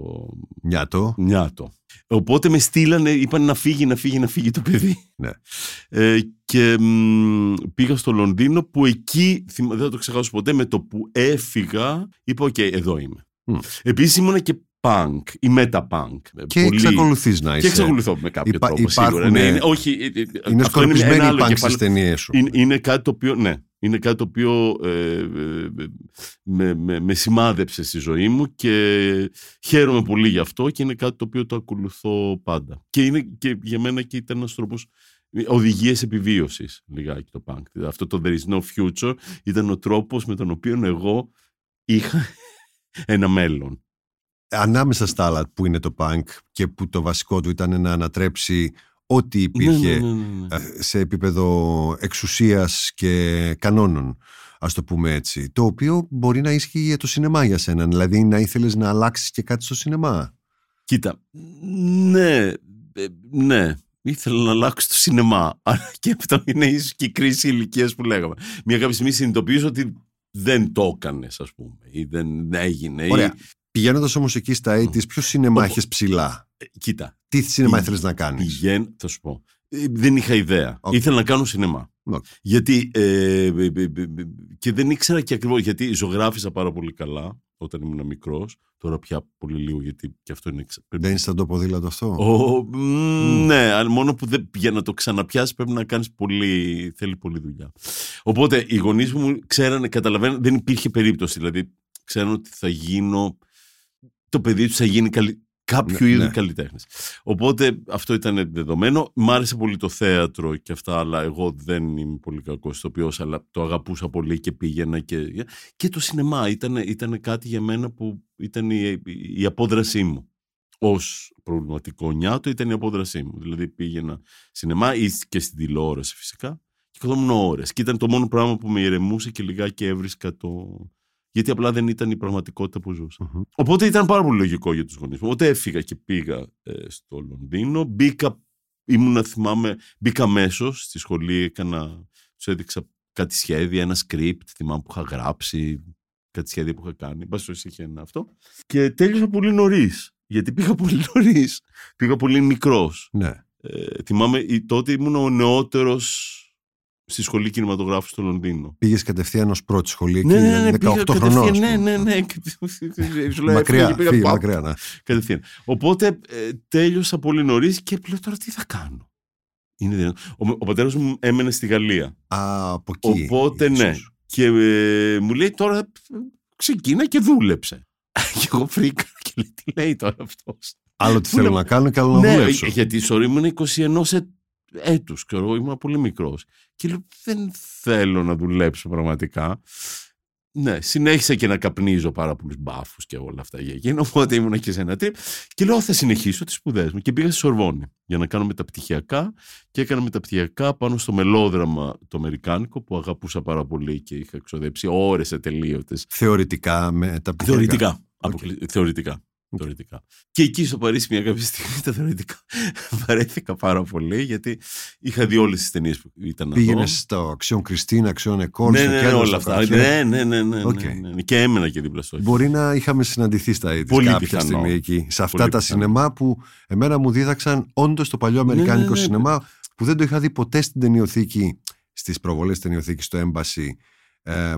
νιάτο. Οπότε με στείλανε, είπαν να φύγει το παιδί. Ναι. Και πήγα στο Λονδίνο, που εκεί, δεν θα το ξεχάσω ποτέ, με το που έφυγα, είπα «ΟΚ, εδώ είμαι». Επίσης ήμουνα και punk ή meta-punk. Και εξακολουθείς να είσαι. Και εξακολουθώ με κάποιο τρόπο, σίγουρα. Ναι, όχι, είναι σκορπισμένοι οι punk στις ταινίες σου. Είναι κάτι το οποίο, ναι. Είναι κάτι το οποίο με σημάδεψε στη ζωή μου και χαίρομαι πολύ γι' αυτό, και είναι κάτι το οποίο το ακολουθώ πάντα. Και είναι και για μένα και ήταν ένας τρόπος οδηγίες επιβίωσης λιγάκι το punk. Αυτό το There is no future ήταν ο τρόπος με τον οποίο εγώ είχα ένα μέλλον. Ανάμεσα στα άλλα που είναι το punk και που το βασικό του ήταν να ανατρέψει ό,τι υπήρχε σε επίπεδο εξουσίας και κανόνων, ας το πούμε έτσι, το οποίο μπορεί να ίσχυε για το σινεμά για σένα, δηλαδή να ήθελες να αλλάξεις και κάτι στο σινεμά. Κοίτα, ναι, ήθελα να αλλάξω το σινεμά, αλλά και αυτό είναι ίσως και η κρίση ηλικίας που λέγαμε. Μια κάποια στιγμή συνειδητοποιείς ότι δεν το έκανες, ας πούμε, ή δεν έγινε. Ωραία. Πηγαίνοντας όμως εκεί στα 80's, ποιο σινεμά έχεις ψηλά? Κοίτα. Τι σινεμά ήθελες να κάνεις? Θα σου πω. Δεν είχα ιδέα. Okay. Ήθελα να κάνω σινεμά. Okay. Γιατί. Και δεν ήξερα και ακριβώς. Γιατί ζωγράφιζα πάρα πολύ καλά όταν ήμουν μικρός. Τώρα πια πολύ λίγο, γιατί και αυτό είναι. Δεν είσαι σαν το ποδήλατο αυτό. Ναι, αλλά μόνο που για να το ξαναπιάσεις πρέπει να κάνεις πολύ. Θέλει πολλή δουλειά. Οπότε οι γονείς μου ξέρανε, καταλαβαίνανε, δεν υπήρχε περίπτωση. Δηλαδή ξέρανε ότι θα γίνω. Το παιδί του θα γίνει κάποιο είδου καλλιτέχνης. Οπότε αυτό ήταν δεδομένο. Μ' άρεσε πολύ το θέατρο και αυτά, αλλά εγώ δεν είμαι πολύ κακός ηθοποιός, αλλά το αγαπούσα πολύ και πήγαινα. Και το σινεμά ήταν κάτι για μένα που ήταν η απόδρασή μου. Ως προβληματικό νιάτο ήταν η απόδρασή μου. Δηλαδή πήγαινα σινεμά ή και στην τηλεόραση φυσικά και καθόμουν ώρες. Και ήταν το μόνο πράγμα που με ηρεμούσε και λιγάκι έβρισκα το. Γιατί απλά δεν ήταν η πραγματικότητα που ζούσα. Mm-hmm. Οπότε ήταν πάρα πολύ λογικό για τους γονείς μου. Οπότε έφυγα και πήγα στο Λονδίνο. Μπήκα αμέσως στη σχολή. Τους έδειξα κάτι σχέδια, ένα script. Θυμάμαι που είχα γράψει, κάτι σχέδια που είχα κάνει. Μπας είχε ένα αυτό. Και τέλειωσα πολύ νωρίς. Γιατί πήγα πολύ νωρίς. Πήγα πολύ μικρός. Ναι. Θυμάμαι τότε ήμουν ο νεότερος στη σχολή κινηματογράφου στο Λονδίνο. Πήγες κατευθείαν ως πρώτη σχολή εκεί, 18 χρονών. Ναι. Μακριά. Κατευθείαν. Οπότε τέλειωσα πολύ νωρίς και λέω τώρα τι θα κάνω. Ο πατέρας μου έμενε στη Γαλλία. Από εκεί. Οπότε ναι. Και μου λέει τώρα ξεκίνα και δούλεψε. Και εγώ φρήκα και λέει τι λέει τώρα αυτός. Άλλο τι θέλω να κάνω και άλλο να δουλέψω. Γιατί η σωρή μου είναι 21 έτους και εγώ ήμουν πολύ μικρός και λέω δεν θέλω να δουλέψω πραγματικά. Ναι, συνέχισα και να καπνίζω πάρα πολλούς μπάφους και όλα αυτά για εκείνο, οπότε ήμουν και σε ένα τρίπ και λέω θα συνεχίσω τις σπουδές μου και πήγα στη Σορβόνη για να κάνω μεταπτυχιακά και έκανα μεταπτυχιακά πάνω στο μελόδραμα το αμερικάνικο που αγαπούσα πάρα πολύ και είχα εξοδέψει ώρες ατελείωτες. Θεωρητικά μεταπτυχιακά? Θεωρητικά. Okay. Και εκεί στο Παρίσι, μια κάποια στιγμή, τα θεωρητικά βαρέθηκα πάρα πολύ γιατί είχα δει όλες τις ταινίες που ήταν. Πήγαινες στο Αξιόν Κριστίνα, Αξιόν Εκόλ, και όλα αυτά. Ναι. Okay. Και έμενα και δίπλα στο. Μπορεί να είχαμε συναντηθεί στα αίτη κάποια στιγμή εκεί, σε αυτά πολύ τα σινεμά που εμένα μου δίδαξαν όντως το παλιό αμερικάνικο σινεμά που δεν το είχα δει ποτέ στην ταινιοθήκη, στις προβολές ταινιοθήκης στο Έμπαση.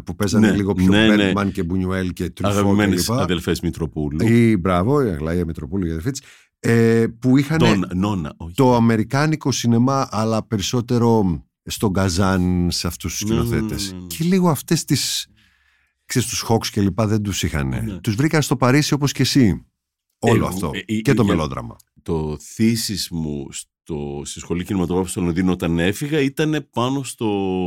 Που παίζανε λίγο πιο Μπέρμαν και Μπουνιουέλ και Τρουφό. Αγαπημένες αδελφές Μητροπούλου. Μπράβο, η Αγλαία Μητροπούλου, η αδελφή της. Που είχαν το αμερικάνικο σινεμά, αλλά περισσότερο στον Καζάν, σε αυτούς τους σκηνοθέτες. Και λίγο αυτές τις. Ξέρεις, τους Χόξ και λοιπά δεν τους είχαν. Τους βρήκαν στο Παρίσι όπως και εσύ. Όλο αυτό. Και το μελόδραμα. Το θύσις μου στη σχολή κινηματογράφου στο Λονδίνο όταν έφυγα ήταν πάνω στο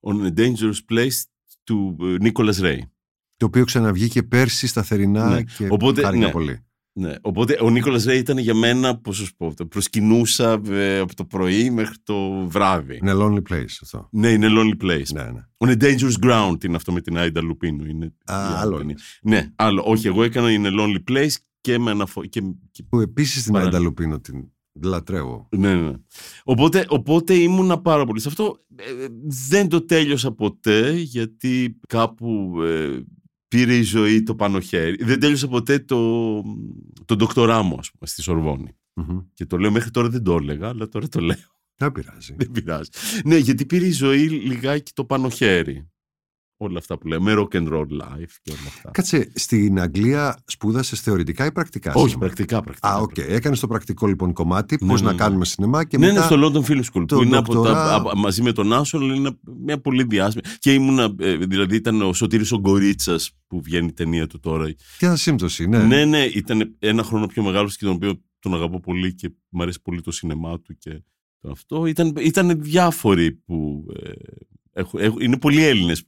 On a Dangerous Place του Νίκολας Ρέι. Το οποίο ξαναβγήκε πέρσι σταθερινά και χάρηκα πολύ. Ναι. Οπότε ο Νίκολας Ρέι ήταν για μένα, πώς σας πω, το προσκυνούσα από το πρωί μέχρι το βράδυ. In a Lonely Place αυτό. Ναι, In a Lonely Place. Ναι. On a Dangerous Ground είναι αυτό με την Άιντα Λουπίνου. Είναι άλλο. Ναι, άλλο. Όχι, εγώ έκανα In a Lonely Place και με αναφορά. Που επίσης την Άιντα Λουπίνου την. λατρεύω. Ναι, ναι. Οπότε ήμουνα πάρα πολύ σε αυτό. Δεν το τέλειωσα ποτέ, γιατί κάπου πήρε η ζωή το πάνω χέρι. Δεν τέλειωσα ποτέ το ντοκτορά μου, ας πούμε, στη Σορβόνη. Mm-hmm. Και το λέω, μέχρι τώρα δεν το έλεγα, αλλά τώρα το λέω. Δεν πειράζει. Ναι, γιατί πήρε η ζωή λιγάκι το πάνω χέρι. Όλα αυτά που λέμε, rock and roll life και όλα αυτά. Κάτσε, στην Αγγλία σπούδασες θεωρητικά ή πρακτικά? Όχι, σημα. πρακτικά. Α, οκ. Okay. Έκανες το πρακτικό λοιπόν κομμάτι, πώς να κάνουμε σινεμά και μετά... Ναι, στο London Film School, που είναι μαζί με τον Άσολ, είναι μια πολύ διάσημη. Και ήμουνα, δηλαδή ήταν ο Σωτήρης ο Γκορίτσας, που βγαίνει η ταινία του τώρα. Και ένα σύμπτωση, ναι. Ναι, ήταν ένα χρόνο πιο μεγάλος και τον οποίο τον αγαπώ πολύ και μου αρέσει πολύ το σινεμά του και το αυτό. Ήταν διάφοροι που... είναι πολλοί Έλληνες.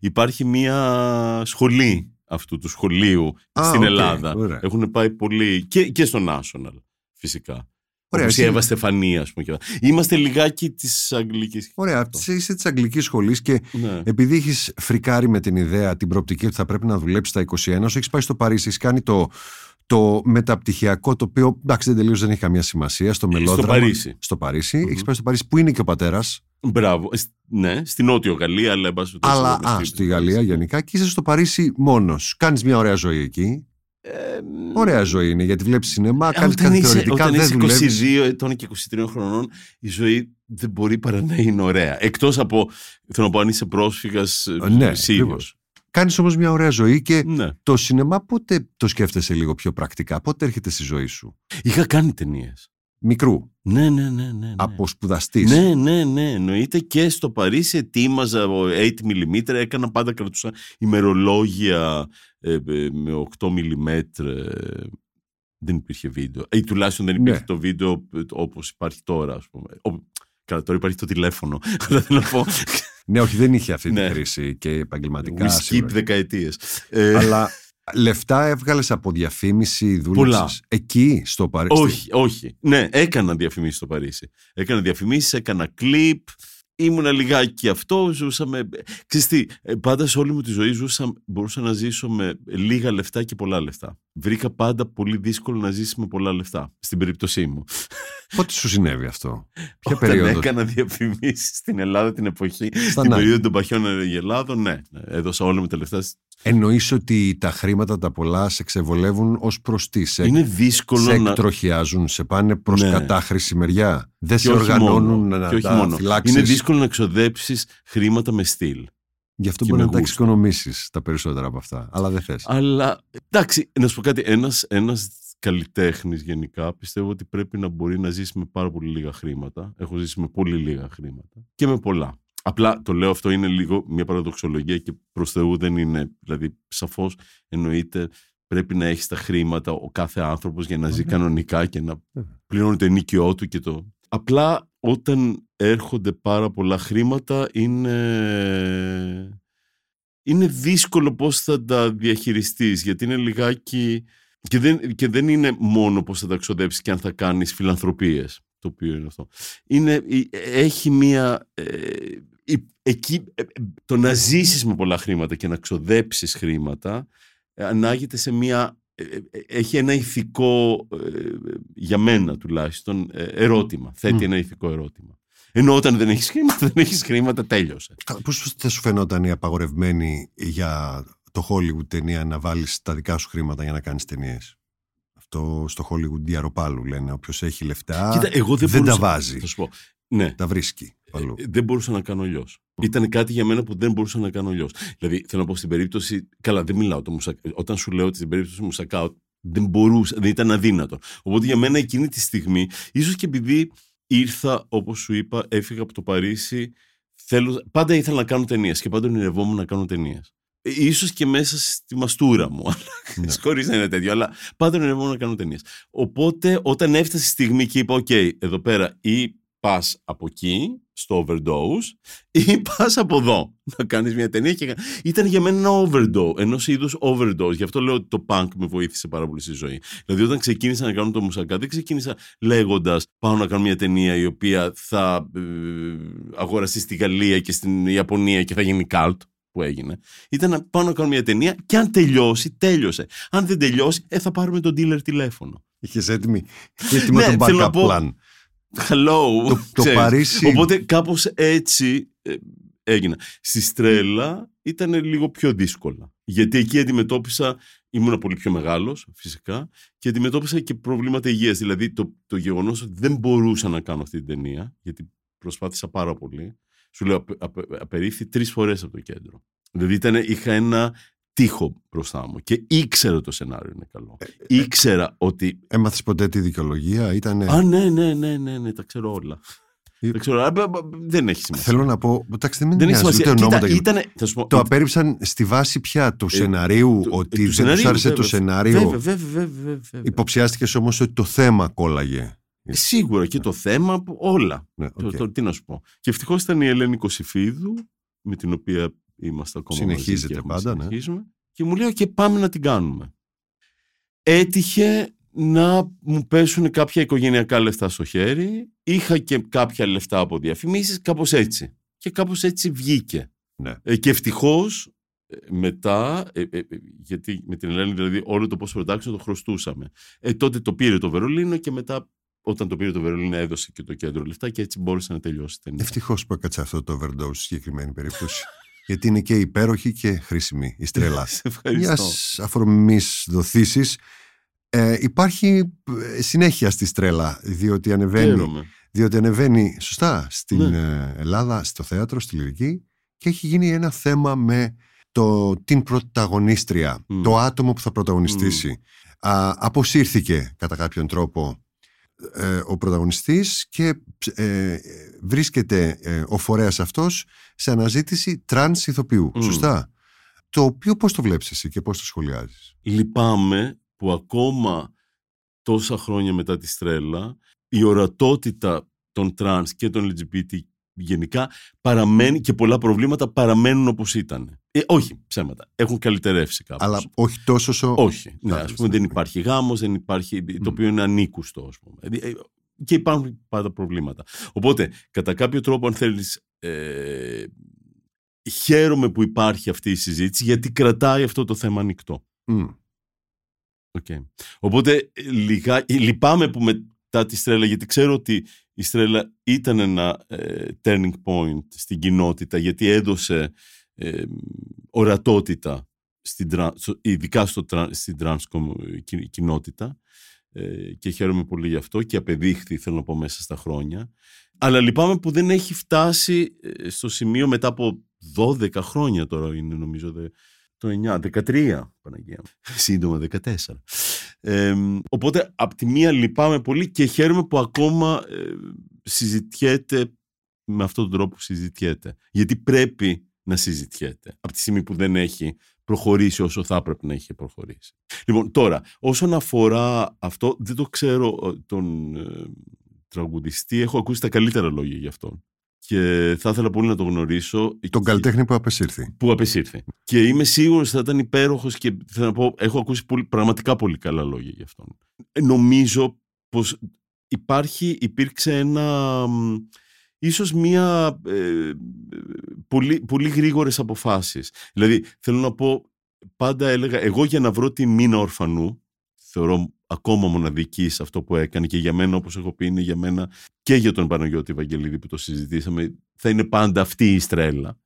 Υπάρχει μια σχολή αυτού του σχολείου στην Ελλάδα. Ωραία. Έχουν πάει πολλοί και στον National φυσικά. Όπως η Εύα Στεφανία, ας πούμε. Είμαστε λιγάκι της Αγγλικής. Ωραία, είσαι της Αγγλικής σχολής και ναι. Επειδή έχεις φρικάρει με την ιδέα, την προοπτική ότι θα πρέπει να δουλέψεις τα 21, έχεις πάει στο Παρίσι, έχεις κάνει το μεταπτυχιακό, το οποίο εντάξει, δεν έχει καμία σημασία. Στο μελόδραμα. Στο Παρίσι. Mm-hmm. Έχεις πάει στο Παρίσι, που είναι και ο πατέρας. Μπράβο. Ναι, στην Νότιο Γαλλία, αλλά εμπάσχετο. Αλλά στη Γαλλία γενικά, και είσαι στο Παρίσι μόνος. Κάνεις μια ωραία ζωή εκεί. Ωραία ζωή είναι, γιατί βλέπεις σινεμά, κάνεις κάτι θεωρητικά. Όταν είσαι 22 ετών και 23 χρονών, η ζωή δεν μπορεί παρά να είναι ωραία. Εκτός από, θέλω να πω, αν είσαι πρόσφυγας, ναι, σύγχρονος. Κάνεις όμως μια ωραία ζωή και ναι. Το σινεμά πότε το σκέφτεσαι λίγο πιο πρακτικά, πότε έρχεται στη ζωή σου? Είχα κάνει ταινίες. Μικρού. Ναι. Από σπουδαστής. Ναι, εννοείται, και στο Παρίσι ετοίμαζα 8mm, έκανα πάντα, κρατούσα ημερολόγια με 8mm. Δεν υπήρχε βίντεο. Τουλάχιστον δεν υπήρχε το βίντεο όπως υπάρχει τώρα, ας πούμε. Καλά, τώρα υπάρχει το τηλέφωνο. Αλλά θέλω να πω. Ναι, όχι, δεν είχε αυτή τη χρήση και επαγγελματικά. We skip δεκαετίες. Αλλά λεφτά έβγαλες από διαφήμιση, δούλεψες εκεί στο Παρίσι? Όχι. Ναι, έκανα διαφημίσεις στο Παρίσι. Έκανα κλιπ. Ήμουνα λιγάκι αυτό. Ζούσαμε. Πάντα σε όλη μου τη ζωή μπορούσα να ζήσω με λίγα λεφτά και πολλά λεφτά. Βρήκα πάντα πολύ δύσκολο να ζήσεις με πολλά λεφτά. Στην περίπτωσή μου. Πότε σου συνέβη αυτό? Ποια περίοδο? Όταν έκανα διαφημίσεις στην Ελλάδα την εποχή, στην περίοδο των παχιών Ελλάδων, ναι. Έδωσα όλα μου τα λεφτά. Εννοείς ότι τα χρήματα τα πολλά σε ξεβολεύουν ως προς τι? Είναι δύσκολο να. Σε εκτροχιάζουν, σε πάνε προς κατάχρηση μεριά. Δεν σε οργανώνουν να τα φυλάξεις. Είναι δύσκολο να ξοδέψεις χρήματα με στυλ. Γι' αυτό μπορεί να τα εξοικονομήσεις τα περισσότερα από αυτά. Αλλά δεν θες. Αλλά εντάξει, να σου πω κάτι. Ένας καλλιτέχνης γενικά πιστεύω ότι πρέπει να μπορεί να ζήσει με πάρα πολύ λίγα χρήματα. Έχω ζήσει με πολύ λίγα χρήματα και με πολλά. Απλά το λέω αυτό, είναι λίγο μια παραδοξολογία και προς Θεού δεν είναι. Δηλαδή, σαφώς εννοείται πρέπει να έχει τα χρήματα ο κάθε άνθρωπος για να ζει κανονικά και να πληρώνει το ενοίκιό του και το. Απλά όταν έρχονται πάρα πολλά χρήματα είναι δύσκολο πώς θα τα διαχειριστείς, γιατί είναι λιγάκι. Και δεν είναι μόνο πώς θα τα ξοδέψεις και αν θα κάνεις φιλανθρωπίες, το οποίο είναι αυτό. Έχει μία... εκεί το να ζήσεις με πολλά χρήματα και να ξοδέψεις χρήματα ανάγεται σε μία... έχει ένα ηθικό, για μένα τουλάχιστον, ερώτημα. Θέτει ένα ηθικό ερώτημα. Ενώ όταν δεν έχεις χρήματα, τέλειωσε. Πώς θα σου φαινόταν η απαγορευμένη για... το Hollywood ταινία να βάλεις τα δικά σου χρήματα για να κάνεις ταινίες? Αυτό στο Hollywood διαρροπάλου λένε. Όποιος έχει λεφτά, κοίτα, εγώ δεν μπορούσα, τα βάζει. Θα σου πω. Ναι. Τα βρίσκει. Δεν μπορούσα να κάνω αλλιώς. Ήταν κάτι για μένα που δεν μπορούσα να κάνω αλλιώς. Δηλαδή, θέλω να πω στην περίπτωση. Καλά, δεν μιλάω. Όταν σου λέω ότι στην περίπτωση Μουσακά δεν ήταν αδύνατο. Οπότε για μένα εκείνη τη στιγμή, ίσως και επειδή ήρθα, όπως σου είπα, έφυγα από το Παρίσι. Πάντα ήθελα να κάνω ταινίες και πάντα ονειρευόμουν να κάνω ταινίες. Ίσως και μέσα στη μαστούρα μου, χωρίς να είναι τέτοιο, αλλά πάντα είναι μόνο να κάνω ταινίες. Οπότε όταν έφτασε η στιγμή και είπα: OK, εδώ πέρα ή πας από εκεί, στο overdose, ή πας από εδώ να κάνεις μια ταινία. Και... ήταν για μένα ένα overdose, ενός είδους overdose. Γι' αυτό λέω ότι το punk με βοήθησε πάρα πολύ στη ζωή. Δηλαδή, όταν ξεκίνησα να κάνω το Μουσακά, δεν ξεκίνησα λέγοντας: πάω να κάνω μια ταινία η οποία θα αγοραστεί στη Γαλλία και στην Ιαπωνία και θα γίνει cult. Που έγινε, ήταν να πάω να κάνω μια ταινία και αν τελειώσει, τέλειωσε. Αν δεν τελειώσει, θα πάρουμε τον dealer τηλέφωνο. Είχες έτοιμο τον backup plan. Hello. Το Παρίσι. Οπότε κάπως έτσι έγινα. Στη Στρέλλα ήταν λίγο πιο δύσκολα. Γιατί εκεί ήμουν πολύ πιο μεγάλος φυσικά και αντιμετώπισα και προβλήματα υγείας. Δηλαδή το γεγονός ότι δεν μπορούσα να κάνω αυτή την ταινία, γιατί προσπάθησα πάρα πολύ. Σου λέω, απερίφθη 3 φορές από το κέντρο. Δηλαδή είχα ένα τείχο μπροστά μου και ήξερα ότι το σενάριο είναι καλό. Ήξερα ότι. Έμαθες ποτέ τη δικαιολογία, ήτανε. Α, ναι, τα ξέρω όλα. Δεν έχει σημασία. Θέλω να πω. Εντάξει, δεν έχει σημασία. Το απέρριψαν στη βάση πια του σεναρίου, ότι δεν του άρεσε το σενάριο. Βέβαια. Υποψιάστηκες όμως ότι το θέμα κόλλαγε. Σίγουρα και το θέμα, όλα. Τι να σου πω. Και ευτυχώς ήταν η Ελένη Κωσυφίδου, με την οποία είμαστε ακόμα. Συνεχίζεται πάντα. Και μου λέει: και πάμε να την κάνουμε. Έτυχε να μου πέσουν κάποια οικογενειακά λεφτά στο χέρι. Είχα και κάποια λεφτά από διαφημίσεις, κάπως έτσι. Και κάπως έτσι βγήκε. Ναι. Και ευτυχώς μετά, γιατί με την Ελένη δηλαδή όλο το πώς production το χρωστούσαμε. Τότε το πήρε το Βερολίνο και μετά όταν το πήρε το Βερολίνο έδωσε και το κέντρο λεφτά και έτσι μπόρεσε να τελειώσει η ταινία. Ευτυχώς που έκατσε αυτό το overdose στη συγκεκριμένη περίπτωση. Γιατί είναι και υπέροχη και χρήσιμη η Στρέλλα. Μιας αφορμής δοθήσεις. Υπάρχει συνέχεια στη Στρέλλα, διότι ανεβαίνει σωστά στην Ελλάδα, στο θέατρο, στη Λυρική, και έχει γίνει ένα θέμα με την πρωταγωνίστρια, το άτομο που θα πρωταγωνιστήσει. Αποσύρθηκε κατά κάποιον τρόπο ο πρωταγωνιστής και βρίσκεται ο φορέας αυτός σε αναζήτηση τρανς ηθοποιού. Σωστά. Το οποίο πώς το βλέπεις εσύ και πώς το σχολιάζεις? Λυπάμαι που ακόμα τόσα χρόνια μετά τη Στρέλλα η ορατότητα των τρανς και των LGBT γενικά παραμένει και πολλά προβλήματα παραμένουν όπως ήταν. Όχι ψέματα, έχουν καλυτερεύσει κάπως. Αλλά όχι τόσο όσο. Όχι, ναι, ας πούμε, δεν υπάρχει γάμος, δεν υπάρχει, το οποίο είναι ανήκουστο, ας πούμε. Και υπάρχουν πάντα προβλήματα. Οπότε, κατά κάποιο τρόπο, αν θέλεις, χαίρομαι που υπάρχει αυτή η συζήτηση, γιατί κρατάει αυτό το θέμα ανοιχτό. Okay. Οπότε λυπάμαι που μετά τη Στρέλλα, γιατί ξέρω ότι η Στρέλλα ήταν ένα turning point στην κοινότητα, γιατί έδωσε ορατότητα ειδικά στην trans κοινότητα, και χαίρομαι πολύ γι' αυτό και απεδείχθη, θέλω να πω, μέσα στα χρόνια. Αλλά λυπάμαι που δεν έχει φτάσει στο σημείο μετά από 12 χρόνια τώρα είναι, νομίζω, το 9, 13, Παναγία μου. Σύντομα 14. Οπότε, απ' τη μία λυπάμαι πολύ και χαίρομαι που ακόμα συζητιέται με αυτόν τον τρόπο που συζητιέται. Γιατί πρέπει να συζητιέται από τη στιγμή που δεν έχει προχωρήσει όσο θα έπρεπε να έχει προχωρήσει. Λοιπόν, τώρα, όσον αφορά αυτό, δεν το ξέρω τον τραγουδιστή, έχω ακούσει τα καλύτερα λόγια γι' αυτόν. Και θα ήθελα πολύ να το γνωρίσω. Τον καλλιτέχνη που απεσύρθη. Και είμαι σίγουρος θα ήταν υπέροχος και θέλω να πω, έχω ακούσει πραγματικά πολύ καλά λόγια γι' αυτόν. Νομίζω πως υπήρξε ίσως μία πολύ, πολύ γρήγορες αποφάσεις. Δηλαδή, θέλω να πω, πάντα έλεγα, εγώ για να βρω τη Μήνα Ορφανού, θεωρώ ακόμα μοναδική σε αυτό που έκανε και για μένα, όπως έχω πει, είναι για μένα και για τον Παναγιώτη Βαγγελίδη που το συζητήσαμε, θα είναι πάντα αυτή η Στρέλλα.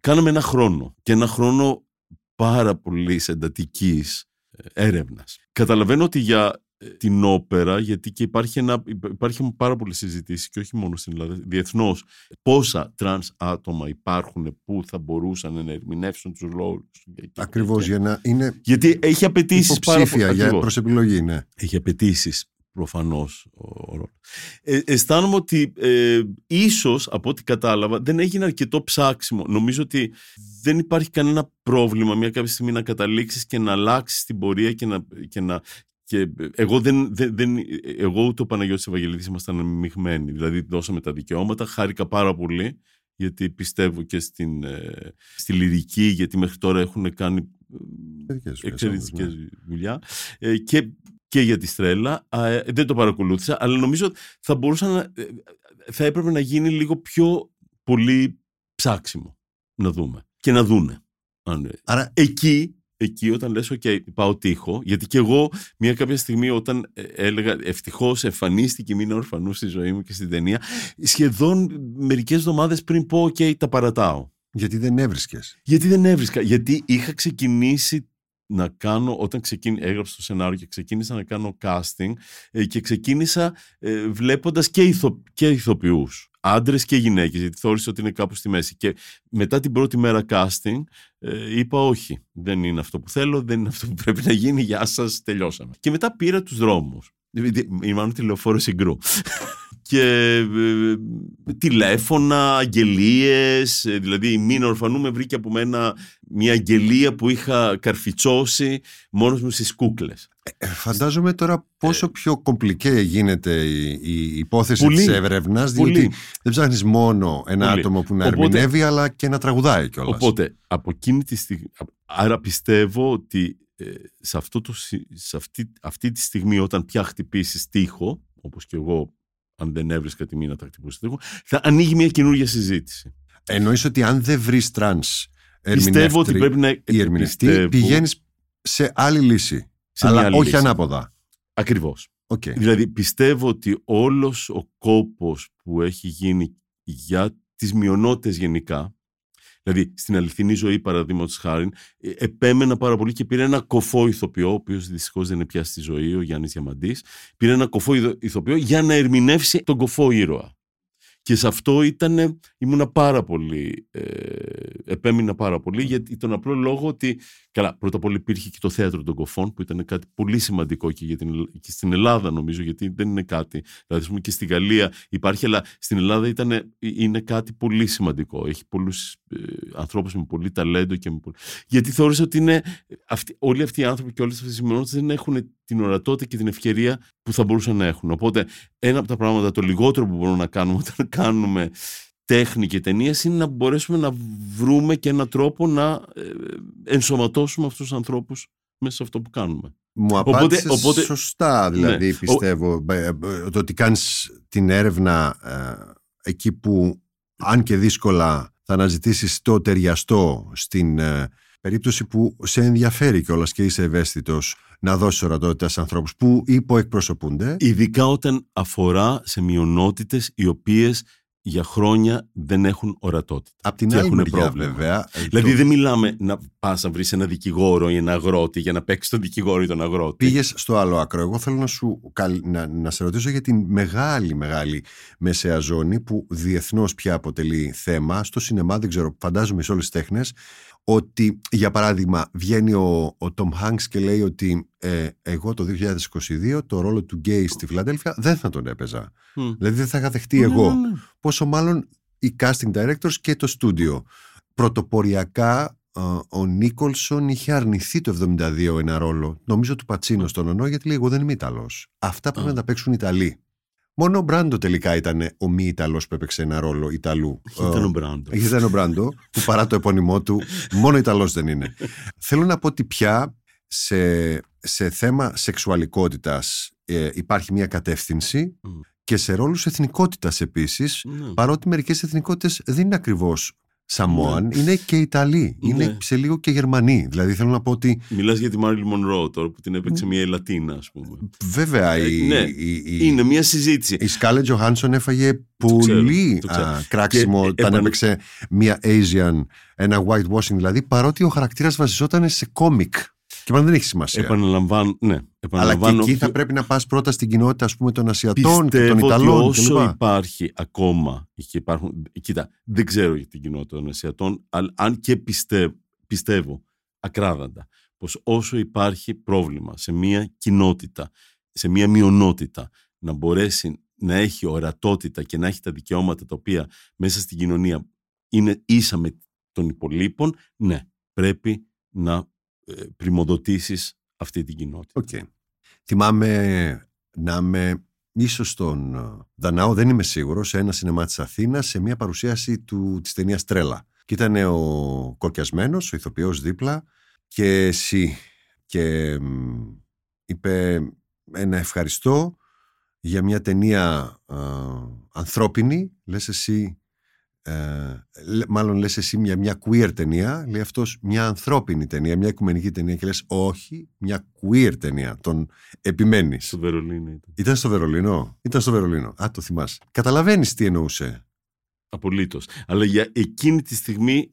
Κάναμε 1 χρόνο και 1 χρόνο πάρα πολύ εντατικής έρευνας. Καταλαβαίνω ότι για την όπερα, γιατί και υπάρχουν πάρα πολλές συζητήσεις και όχι μόνο στην Ελλάδα, διεθνώς, πόσα τρανς άτομα υπάρχουν που θα μπορούσαν να ερμηνεύσουν τους ρόλους. Ακριβώς, για να είναι. Γιατί έχει απαιτήσεις υποψήφια για προσεπιλογή, ναι. Έχει απαιτήσεις προφανώς ο ρόλος. Αισθάνομαι ότι ίσως, από ό,τι κατάλαβα, δεν έγινε αρκετό ψάξιμο. Νομίζω ότι δεν υπάρχει κανένα πρόβλημα μια κάποια στιγμή να καταλήξεις και να αλλάξεις την πορεία και να και εγώ ούτε ο Παναγιώτης Ευαγγελίδης ήμασταν μειγμένοι. Δηλαδή δώσαμε τα δικαιώματα, χάρηκα πάρα πολύ, γιατί πιστεύω και στη Λυρική, γιατί μέχρι τώρα έχουν κάνει εξαιρετικές δουλειά, και για τη Στρέλλα. Δεν το παρακολούθησα, αλλά νομίζω θα έπρεπε να γίνει λίγο πιο πολύ ψάξιμο, να δούμε και να δούνε. Άρα εκεί εκεί όταν λες ok, πάω τείχο, γιατί και εγώ μια κάποια στιγμή όταν έλεγα ευτυχώς εμφανίστηκε η Μήνα Ορφανού στη ζωή μου και στην ταινία, σχεδόν μερικές εβδομάδες πριν πω ok, τα παρατάω. Γιατί δεν έβρισκες? Γιατί δεν έβρισκα, γιατί είχα ξεκινήσει να κάνω, όταν έγραψα το σενάριο και ξεκίνησα να κάνω casting και ξεκίνησα βλέποντας και ηθοποιούς, άντρες και γυναίκες, γιατί θεώρησα ότι είναι κάπου στη μέση. Και μετά την πρώτη μέρα casting είπα όχι, δεν είναι αυτό που θέλω, δεν είναι αυτό που πρέπει να γίνει, γεια σας, τελειώσαμε. Και μετά πήρα τους δρόμους, μάλλον τη λεωφόρο Συγκρού. Και τηλέφωνα, αγγελίες. Δηλαδή η Μήνα Ορφανού με βρήκε από μένα μια αγγελία που είχα καρφιτσώσει μόνος μου στις κούκλες. Φαντάζομαι τώρα πόσο πιο κομπλικέ γίνεται η υπόθεση της έρευνας, διότι δεν ψάχνεις μόνο ένα άτομο που να ερμηνεύει, αλλά και να τραγουδάει κιόλας. Οπότε από εκείνη τη στιγμή, άρα πιστεύω ότι αυτή τη στιγμή όταν πια χτυπήσεις τοίχο, όπως και εγώ, αν δεν έβρισκα τη Μήνα, τα χτυπούσα τοίχο, θα ανοίγει μια καινούργια συζήτηση. Εννοείς ότι αν δεν βρεις τρανς ερμηνευτή, πηγαίνεις σε άλλη λύση, αλλά άλλη όχι λύση. Ανάποδα. Ακριβώς. Okay. Δηλαδή πιστεύω ότι όλος ο κόπος που έχει γίνει για τις μειονότητες γενικά, δηλαδή στην αληθινή ζωή παραδείγματος χάριν, επέμενα πάρα πολύ και πήρε ένα κοφό ηθοποιό, ο οποίος δυστυχώς δεν είναι πια στη ζωή, ο Γιάννης Διαμαντής, πήρε ένα κοφό ηθοποιό για να ερμηνεύσει τον κοφό ήρωα. Και σε αυτό ήμουνα πάρα πολύ, επέμεινα πάρα πολύ, γιατί τον απλό λόγο ότι, καλά, πρώτα απ' όλα υπήρχε και το θέατρο των κοφών, που ήταν κάτι πολύ σημαντικό και, και στην Ελλάδα νομίζω, γιατί δεν είναι κάτι, δηλαδή και στη Γαλλία υπάρχει, αλλά στην Ελλάδα είναι κάτι πολύ σημαντικό. Έχει πολλούς ανθρώπους με πολύ ταλέντο και γιατί θεώρησα ότι όλοι αυτοί οι άνθρωποι και όλες αυτές οι μειονότητες δεν έχουν την ορατότητα και την ευκαιρία που θα μπορούσαν να έχουν. Οπότε ένα από τα πράγματα, το λιγότερο που μπορούμε να κάνουμε όταν κάνουμε τέχνη και ταινίες, είναι να μπορέσουμε να βρούμε και έναν τρόπο να ενσωματώσουμε αυτούς τους ανθρώπους μέσα σε αυτό που κάνουμε. Μου απάντησες σωστά, δηλαδή, ναι. Πιστεύω το ότι κάνεις την έρευνα εκεί που αν και δύσκολα θα αναζητήσεις το ταιριαστό στην περίπτωση που σε ενδιαφέρει κιόλας και είσαι ευαίσθητος να δώσεις ορατότητα σε ανθρώπους που υποεκπροσωπούνται. Ειδικά όταν αφορά σε μειονότητες οι οποίες για χρόνια δεν έχουν ορατότητα. Απ' την άλλη μεριά, βέβαια. Δηλαδή δεν μιλάμε να πας να βρεις ένα δικηγόρο ή ένα αγρότη για να παίξεις τον δικηγόρο ή τον αγρότη. Πήγες στο άλλο άκρο. Εγώ θέλω να σε ρωτήσω για την μεγάλη μεσαία ζώνη που διεθνώς πια αποτελεί θέμα στο σινεμά, δεν ξέρω, φαντάζομαι σε όλες τις τέχνες, ότι για παράδειγμα βγαίνει ο Τομ Χάνκς και λέει ότι εγώ το 2022 το ρόλο του γκέι στη Φιλαδέλφια δεν θα τον έπαιζα. Δηλαδή δεν θα είχα δεχτεί εγώ. Πόσο μάλλον οι casting directors και το στούντιο. Πρωτοποριακά ο Νίκολσον είχε αρνηθεί το 1972 ένα ρόλο, νομίζω του Πατσίνο στον ΟΝΟ, γιατί λέει εγώ δεν είμαι Ιταλός. Αυτά πρέπει να τα παίξουν Ιταλοί. Μόνο ο Μπράντο τελικά ήταν ο μη Ιταλός που έπαιξε ένα ρόλο Ιταλού. Ήταν ο Μπράντο, που παρά το επώνυμό του, μόνο Ιταλός δεν είναι. Θέλω να πω ότι πια σε θέμα σεξουαλικότητας υπάρχει μια κατεύθυνση και σε ρόλους εθνικότητας επίσης, παρότι μερικές εθνικότητες δεν είναι ακριβώς Σαμόαν, είναι και Ιταλοί, είναι σε λίγο και Γερμανοί. Δηλαδή θέλω να πω ότι. Μιλάς για τη Μάριλιν Μονρό τώρα που την έπαιξε μια Λατίνα, ας πούμε. Βέβαια. Είναι μια συζήτηση. Η Σκάλετ Τζοχάνσον έφαγε πολύ κράξιμο όταν έπαιξε μια Asian, ένα whitewashing δηλαδή, παρότι ο χαρακτήρας βασιζόταν σε κόμικ. Και πάντα δεν έχει σημασία. Επαναλαμβάνω. Αλλά και εκεί θα πρέπει να πας πρώτα στην κοινότητα, ας πούμε, των Ασιατών και των Ιταλών. Ότι όσο υπάρχει ακόμα. Και υπάρχουν, κοίτα, δεν ξέρω για την κοινότητα των Ασιατών, αλλά αν και πιστεύω ακράδαντα πως όσο υπάρχει πρόβλημα σε μια κοινότητα, σε μια μειονότητα, να μπορέσει να έχει ορατότητα και να έχει τα δικαιώματα τα οποία μέσα στην κοινωνία είναι ίσα με των υπολείπων, ναι, πρέπει να πριμοδοτήσεις αυτή την κοινότητα. Okay. Θυμάμαι να είμαι ίσως στον Δανάο, δεν είμαι σίγουρος, σε ένα σινεμά της Αθήνας, σε μια παρουσίαση της ταινίας Στρέλλα. Και ήταν ο Κορκιασμένος, ο ηθοποιός δίπλα, και εσύ. Και είπε ένα ευχαριστώ για μια ταινία ανθρώπινη. Λες εσύ μάλλον λες εσύ μια queer ταινία, λέει αυτός μια ανθρώπινη ταινία, μια οικουμενική ταινία, και λες όχι, μια queer ταινία, τον επιμένεις. Στο Βερολίνο ήταν. Ήταν στο Βερολίνο, α, το θυμάσαι. Καταλαβαίνεις τι εννοούσε. Απολύτως, αλλά για εκείνη τη στιγμή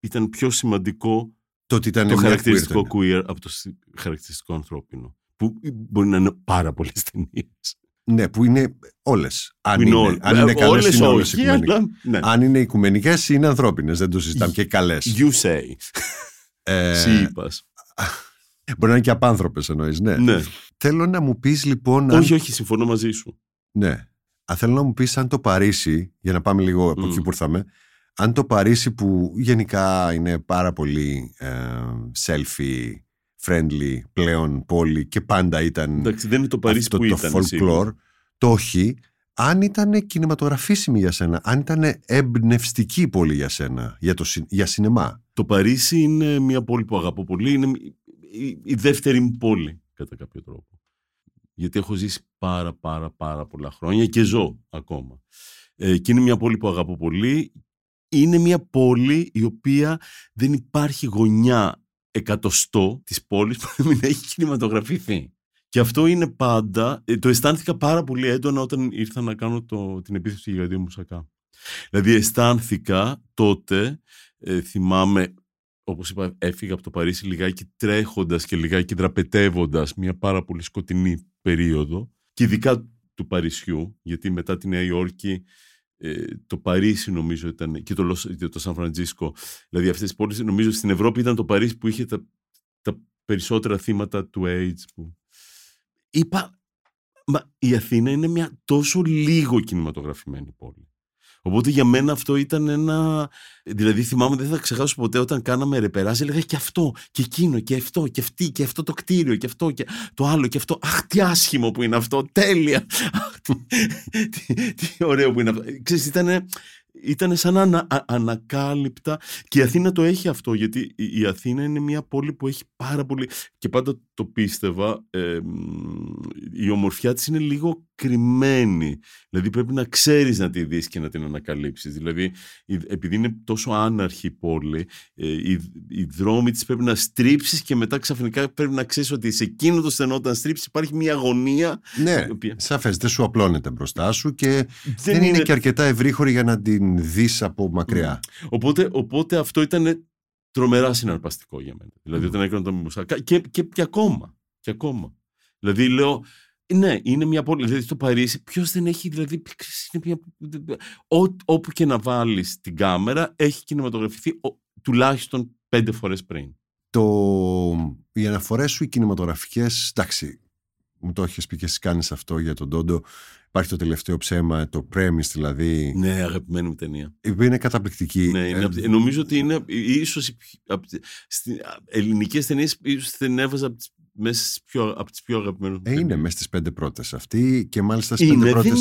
ήταν πιο σημαντικό το χαρακτηριστικό queer από το χαρακτηριστικό ανθρώπινο, που μπορεί να είναι πάρα πολλές ταινίες. Ναι, που είναι όλες. Αν είναι οικουμενικές, είναι ανθρώπινες. Δεν το συζητάμε, και καλές. You say. Μπορεί να είναι και απάνθρωπες, εννοείς, ναι. Ναι. Θέλω να μου πεις λοιπόν. Όχι, συμφωνώ μαζί σου. Ναι. Θέλω να μου πεις αν το Παρίσι, για να πάμε λίγο από εκεί που ήρθαμε, αν το Παρίσι που γενικά είναι πάρα πολύ selfie friendly πλέον πόλη και πάντα ήταν. Εντάξει, δεν είναι το Παρίσι αυτό που το folklore, το όχι. Αν ήταν κινηματογραφήσιμη για σένα, αν ήταν εμπνευστική πόλη για σένα, για σινεμά. Το Παρίσι είναι μια πόλη που αγαπώ πολύ. Είναι η δεύτερη μου πόλη, κατά κάποιο τρόπο. Γιατί έχω ζήσει πάρα πολλά χρόνια και ζω ακόμα. Και είναι μια πόλη που αγαπώ πολύ. Είναι μια πόλη η οποία δεν υπάρχει γωνιά 100% της πόλης που να μην έχει κινηματογραφηθεί. Και αυτό είναι πάντα. Το αισθάνθηκα πάρα πολύ έντονα όταν ήρθα να κάνω την επίθεση του Γιγαντιού Μουσακά. Δηλαδή, αισθάνθηκα τότε, θυμάμαι, όπως είπα, έφυγα από το Παρίσι λιγάκι τρέχοντας και λιγάκι δραπετεύοντας, μια πάρα πολύ σκοτεινή περίοδο, και ειδικά του Παρισιού, γιατί μετά τη Νέα Υόρκη, το Παρίσι νομίζω ήταν, και το Σαν Φραντζίσκο, δηλαδή αυτές τις πόλεις, νομίζω στην Ευρώπη ήταν το Παρίσι που είχε τα περισσότερα θύματα του AIDS. Που... Είπα, μα η Αθήνα είναι μια τόσο λίγο κινηματογραφημένη πόλη. Οπότε για μένα αυτό ήταν ένα... Δηλαδή θυμάμαι, δεν θα ξεχάσω ποτέ, όταν κάναμε ρεπεράζ, έλεγα και αυτό, και εκείνο, και αυτό, και αυτή, και αυτό το κτίριο, και αυτό, και το άλλο, και αυτό. Αχ, τι άσχημο που είναι αυτό, τέλεια! Τι ωραίο που είναι αυτό. Ξέρεις, ήταν σαν ανακάλυπτα, και η Αθήνα το έχει αυτό, γιατί η Αθήνα είναι μια πόλη που έχει πάρα πολύ... Και πάντα το πίστευα, η ομορφιά της είναι λίγο κρυμμένη. Δηλαδή πρέπει να ξέρεις να τη δεις και να την ανακαλύψεις. Δηλαδή επειδή είναι τόσο άναρχη η πόλη, οι δρόμοι της πρέπει να στρίψεις, και μετά ξαφνικά πρέπει να ξέρεις ότι σε εκείνο το στενό, όταν στρίψεις, υπάρχει μια αγωνία. Ναι, οποία... σαφές, δεν σου απλώνεται μπροστά σου, και δεν είναι και αρκετά ευρύχωρη για να την δεις από μακριά. Οπότε αυτό ήταν τρομερά συναρπαστικό για μένα. Δηλαδή όταν έκανα το Μουσακά, και ακόμα. Δηλαδή λέω, ναι, είναι μια πόλη. Δηλαδή στο Παρίσι, ποιος δεν έχει, δηλαδή, είναι μια... όπου και να βάλεις την κάμερα, έχει κινηματογραφηθεί τουλάχιστον 5 φορές πριν. Οι αναφορές σου, οι κινηματογραφικές, εντάξει, μου το έχεις πει και εσύ, κάνεις αυτό για τον Ντόντο. Υπάρχει το τελευταίο ψέμα, το premise δηλαδή. Ναι, αγαπημένη μου ταινία. Είναι καταπληκτική. Ναι, νομίζω ότι είναι ίσως ελληνικές ταινίες, ίσως την έβαζα από τις πιο αγαπημένες. Είναι μέσα στις 5 πρώτες αυτή, και μάλιστα στις 5 πρώτες.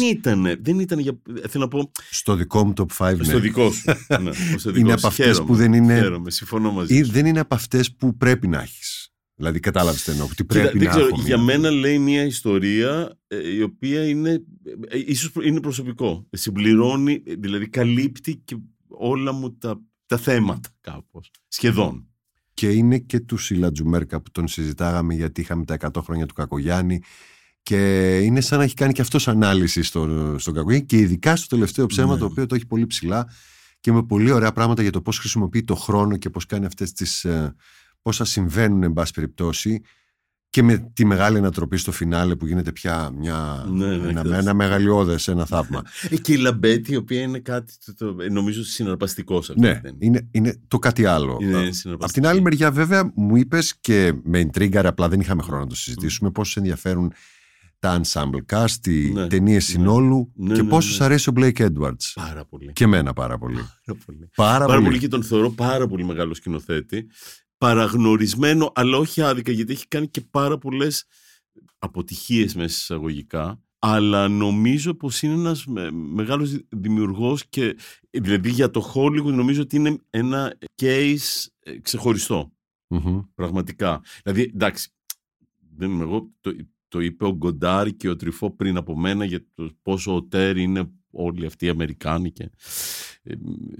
Δεν ήταν για, θέλω να πω... Στο δικό μου top 5. Στο δικό σου. Ναι, είναι από αυτές που δεν είναι... Χαίρομαι, συμφωνώ μαζί σου. Δεν είναι από αυτές που πρέπει να έχεις. Δηλαδή κατάλαβες τι πρέπει να έχω. Για μένα λέει μια ιστορία η οποία είναι, ίσως είναι προσωπικό. Συμπληρώνει, δηλαδή καλύπτει και όλα μου τα θέματα κάπως, σχεδόν. Και είναι και του Σιλατζουμέρκα που τον συζητάγαμε, γιατί είχαμε τα 100 χρόνια του Κακογιάννη, και είναι σαν να έχει κάνει και αυτός ανάλυση στον Κακογιάννη, και ειδικά στο τελευταίο ψέμα, ναι, το οποίο το έχει πολύ ψηλά, και με πολύ ωραία πράγματα για το πώς χρησιμοποιεί το χρόνο και πώς κάνει αυτές τις... Πόσα συμβαίνουν, εν πάση περιπτώσει, και με τη μεγάλη ανατροπή στο φινάλε που γίνεται πια ένα μεγαλειώδες, ένα θαύμα. Και η Λαμπέτη, η οποία είναι κάτι, νομίζω, συναρπαστικό σε αυτό. Ναι, είναι το κάτι άλλο. Απ' την άλλη μεριά, βέβαια, μου είπες, και με εντρίγκαρε, απλά δεν είχαμε χρόνο να το συζητήσουμε, πόσο ενδιαφέρουν τα ensemble cast, οι ταινίες συνόλου, και πόσο σ' αρέσει ο Blake Edwards. Πάρα πολύ. Και εμένα πάρα πολύ. Πάρα πολύ, και τον θεωρώ πάρα πολύ μεγάλο σκηνοθέτη. Παραγνωρισμένο, αλλά όχι άδικα, γιατί έχει κάνει και πάρα πολλές αποτυχίες μέσα εισαγωγικά, αλλά νομίζω πως είναι ένας μεγάλος δημιουργός, και δηλαδή για το Hollywood νομίζω ότι είναι ένα case ξεχωριστό, πραγματικά. Δηλαδή, εντάξει, δεν είμαι εγώ, το είπε ο Γκοντάρ και ο Τριφό πριν από μένα για το πόσο ο Τέρ είναι όλοι αυτοί οι Αμερικάνοι και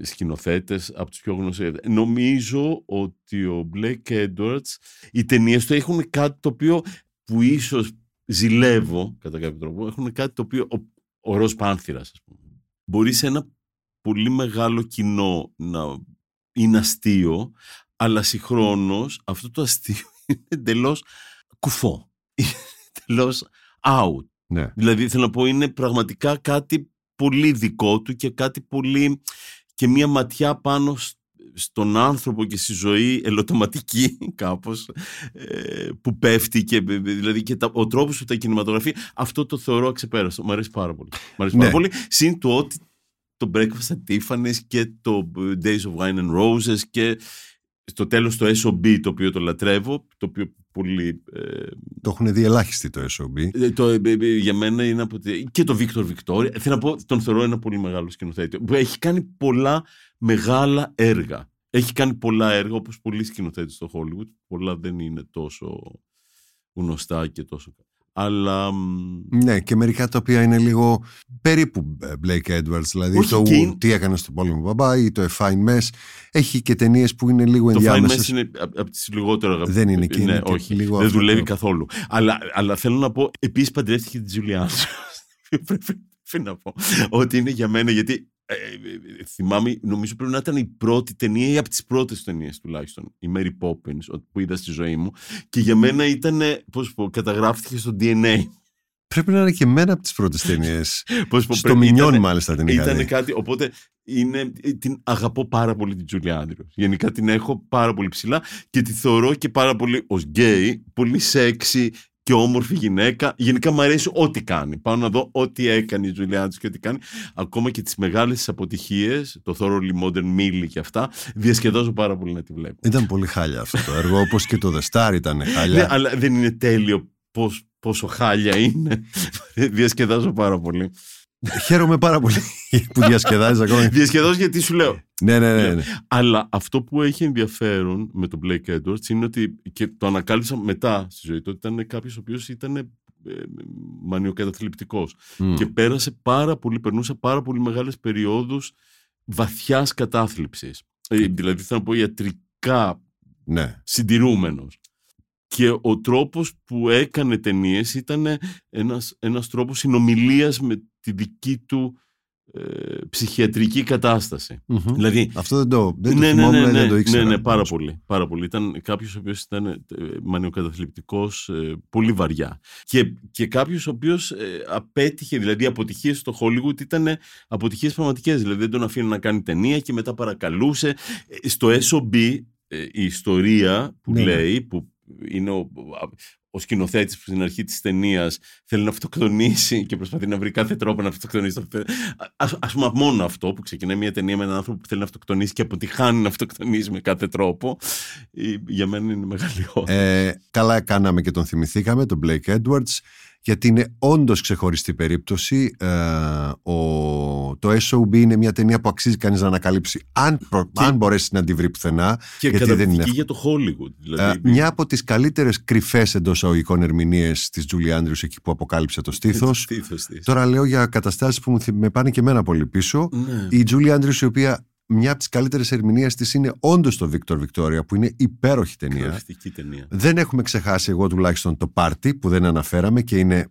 σκηνοθέτες από τους πιο γνωστούς. Νομίζω ότι ο Blake Edwards, οι ταινίες του έχουν κάτι το οποίο που ίσως ζηλεύω κατά κάποιο τρόπο, έχουν κάτι το οποίο ο Ροζ Πάνθηρας, ας πούμε, μπορεί σε ένα πολύ μεγάλο κοινό να είναι αστείο, αλλά συγχρόνως αυτό το αστείο είναι εντελώς κουφό, είναι εντελώς out. Ναι. Δηλαδή θέλω να πω, είναι πραγματικά κάτι πολύ δικό του και κάτι πολύ, και μια ματιά πάνω στον άνθρωπο και στη ζωή ελωτοματική κάπως, που πέφτει, και δηλαδή και ο τρόπος που τα κινηματογραφεί, αυτό το θεωρώ αξεπέραστο. Μ' αρέσει πάρα πολύ. Συν του ότι το Breakfast at Tiffany's και το Days of Wine and Roses και στο τέλος το SOB, το οποίο το λατρεύω, το οποίο πολύ... Το έχουν δει ελάχιστοι το SOB. Για μένα είναι από... Και το Victor Victoria. Θέλω να πω, τον θεωρώ ένα πολύ μεγάλο σκηνοθέτη, που έχει κάνει πολλά μεγάλα έργα. Έχει κάνει πολλά έργα, όπως πολλοί σκηνοθέτες στο Hollywood. Πολλά δεν είναι τόσο γνωστά και τόσο... Αλλά... Ναι, και μερικά τα οποία είναι λίγο περίπου Blake Edwards. Δηλαδή όχι το και... Τι έκανε στον πόλεμο μπαμπά, ή το A Fine Mess. Έχει και ταινίες που είναι λίγο ενδιάμεσες. Το Fine Mess είναι από τις λιγότερο αγαπητές. Δεν είναι εκείνη, ναι, όχι, λίγο δεν δουλεύει το... καθόλου, αλλά θέλω να πω, επίσης παντρεύτηκε τη Τζούλια Άντριους. Πρέπει να πω ότι είναι για μένα, γιατί θυμάμαι, νομίζω πρέπει να ήταν η πρώτη ταινία ή από τις πρώτες ταινίες τουλάχιστον, η Mary Poppins, που είδα στη ζωή μου, και για μένα ήταν, πώς πω, καταγράφτηκε στο DNA. Πρέπει να είναι και μένα από τις πρώτες ταινίες. Στο Μινιόν μάλιστα την είχα δει. Κάτι, οπότε την αγαπώ πάρα πολύ την Τζούλια Άντριους. Γενικά την έχω πάρα πολύ ψηλά και τη θεωρώ και πάρα πολύ ως γκέι, πολύ σεξι και όμορφη γυναίκα. Γενικά μου αρέσει ό,τι κάνει. Πάω να δω ό,τι έκανε η Τζούλια Άντριους και ό,τι κάνει. Ακόμα και τις μεγάλες αποτυχίες, το Thoroughly Modern Millie και αυτά, διασκεδάζω πάρα πολύ να τη βλέπω. Ήταν πολύ χάλια αυτό το έργο, όπως και το The Star ήταν χάλια. Ναι, αλλά δεν είναι τέλειο πόσο χάλια είναι. Διασκεδάζω πάρα πολύ. Χαίρομαι πάρα πολύ που διασκεδάζεις ακόμα. Διασκεδάζω γιατί σου λέω. Ναι. Αλλά αυτό που έχει ενδιαφέρον με τον Blake Edwards είναι ότι, και το ανακάλυψα μετά στη ζωή του, ότι ήταν κάποιος ο οποίος ήταν μανιοκαταθλιπτικός και περνούσα πάρα πολύ μεγάλες περιόδους βαθιάς κατάθλιψης. Δηλαδή θα πω ιατρικά συντηρούμενος. Και ο τρόπος που έκανε ταινίες ήταν ένας τρόπος συνομιλίας με τη δική του ψυχιατρική κατάσταση. Δηλαδή, αυτό δεν το ήξερα. Ναι, πάρα πολύ. Ήταν κάποιος ο οποίος ήταν μανιοκαταθλιπτικός πολύ βαριά. Και κάποιος ο οποίος απέτυχε, δηλαδή αποτυχίες στο Hollywood ήταν αποτυχίες πραγματικές. Δηλαδή δεν τον αφήνει να κάνει ταινία και μετά παρακαλούσε. Στο SOB η ιστορία που λέει... Που είναι ο σκηνοθέτης που στην αρχή της ταινίας θέλει να αυτοκτονήσει και προσπαθεί να βρει κάθε τρόπο να αυτοκτονήσει. Ας πούμε, μόνο αυτό που ξεκινάει μια ταινία με έναν άνθρωπο που θέλει να αυτοκτονήσει και αποτυχάνει να αυτοκτονήσει με κάθε τρόπο, για μένα είναι μεγάλη ώρα. Καλά κάναμε και τον θυμηθήκαμε, τον Blake Edwards, γιατί είναι όντως ξεχωριστή περίπτωση. Το SOB είναι μια ταινία που αξίζει κανείς να ανακαλύψει, αν μπορέσει να τη βρει πουθενά. Και καταπληκτική για το Hollywood. Δηλαδή. Μια από τις καλύτερες κρυφές εντός αγωγικών ερμηνείες της Τζούλια Άντριους, εκεί που αποκάλυψε το στήθος. Τώρα λέω για καταστάσεις που με πάνε και εμένα πολύ πίσω. Ναι. Η Τζούλια Άντριους, η οποία μια από τις καλύτερες ερμηνείες της είναι όντως το Victor Victoria, που είναι υπέροχη ταινία. Δεν έχουμε ξεχάσει, εγώ τουλάχιστον, το Πάρτι που δεν αναφέραμε και είναι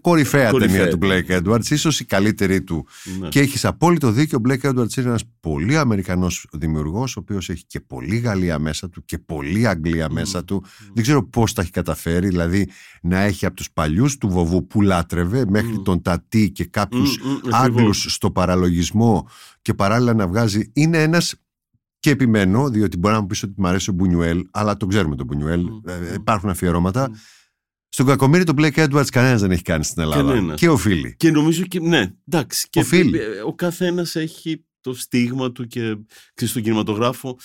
κορυφαία ταινία του Blake Edwards, ίσως η καλύτερη του. Ναι. Και έχεις απόλυτο δίκιο, ο Blake Edwards είναι ένας πολύ Αμερικανός δημιουργός, ο οποίος έχει και πολύ Γαλλία μέσα του και πολύ Αγγλία μέσα του. Δεν ξέρω πώς τα έχει καταφέρει, δηλαδή να έχει από τους παλιούς του Βοβού που λάτρευε μέχρι τον Τατί και κάποιους Άγγλους στο παραλογισμό, και παράλληλα να βγάζει. Είναι ένας, και επιμένω, διότι μπορεί να μου πεις ότι μου αρέσει ο Buñuel, αλλά τον ξέρουμε τον Buñuel, υπάρχουν αφιερώματα. Στον κακομοίρη τον Blake Edwards κανένας δεν έχει κάνει στην Ελλάδα. Και οφείλει. Και νομίζω και. Ναι, εντάξει. Και ο καθένας έχει το στίγμα του και στον κινηματογράφο.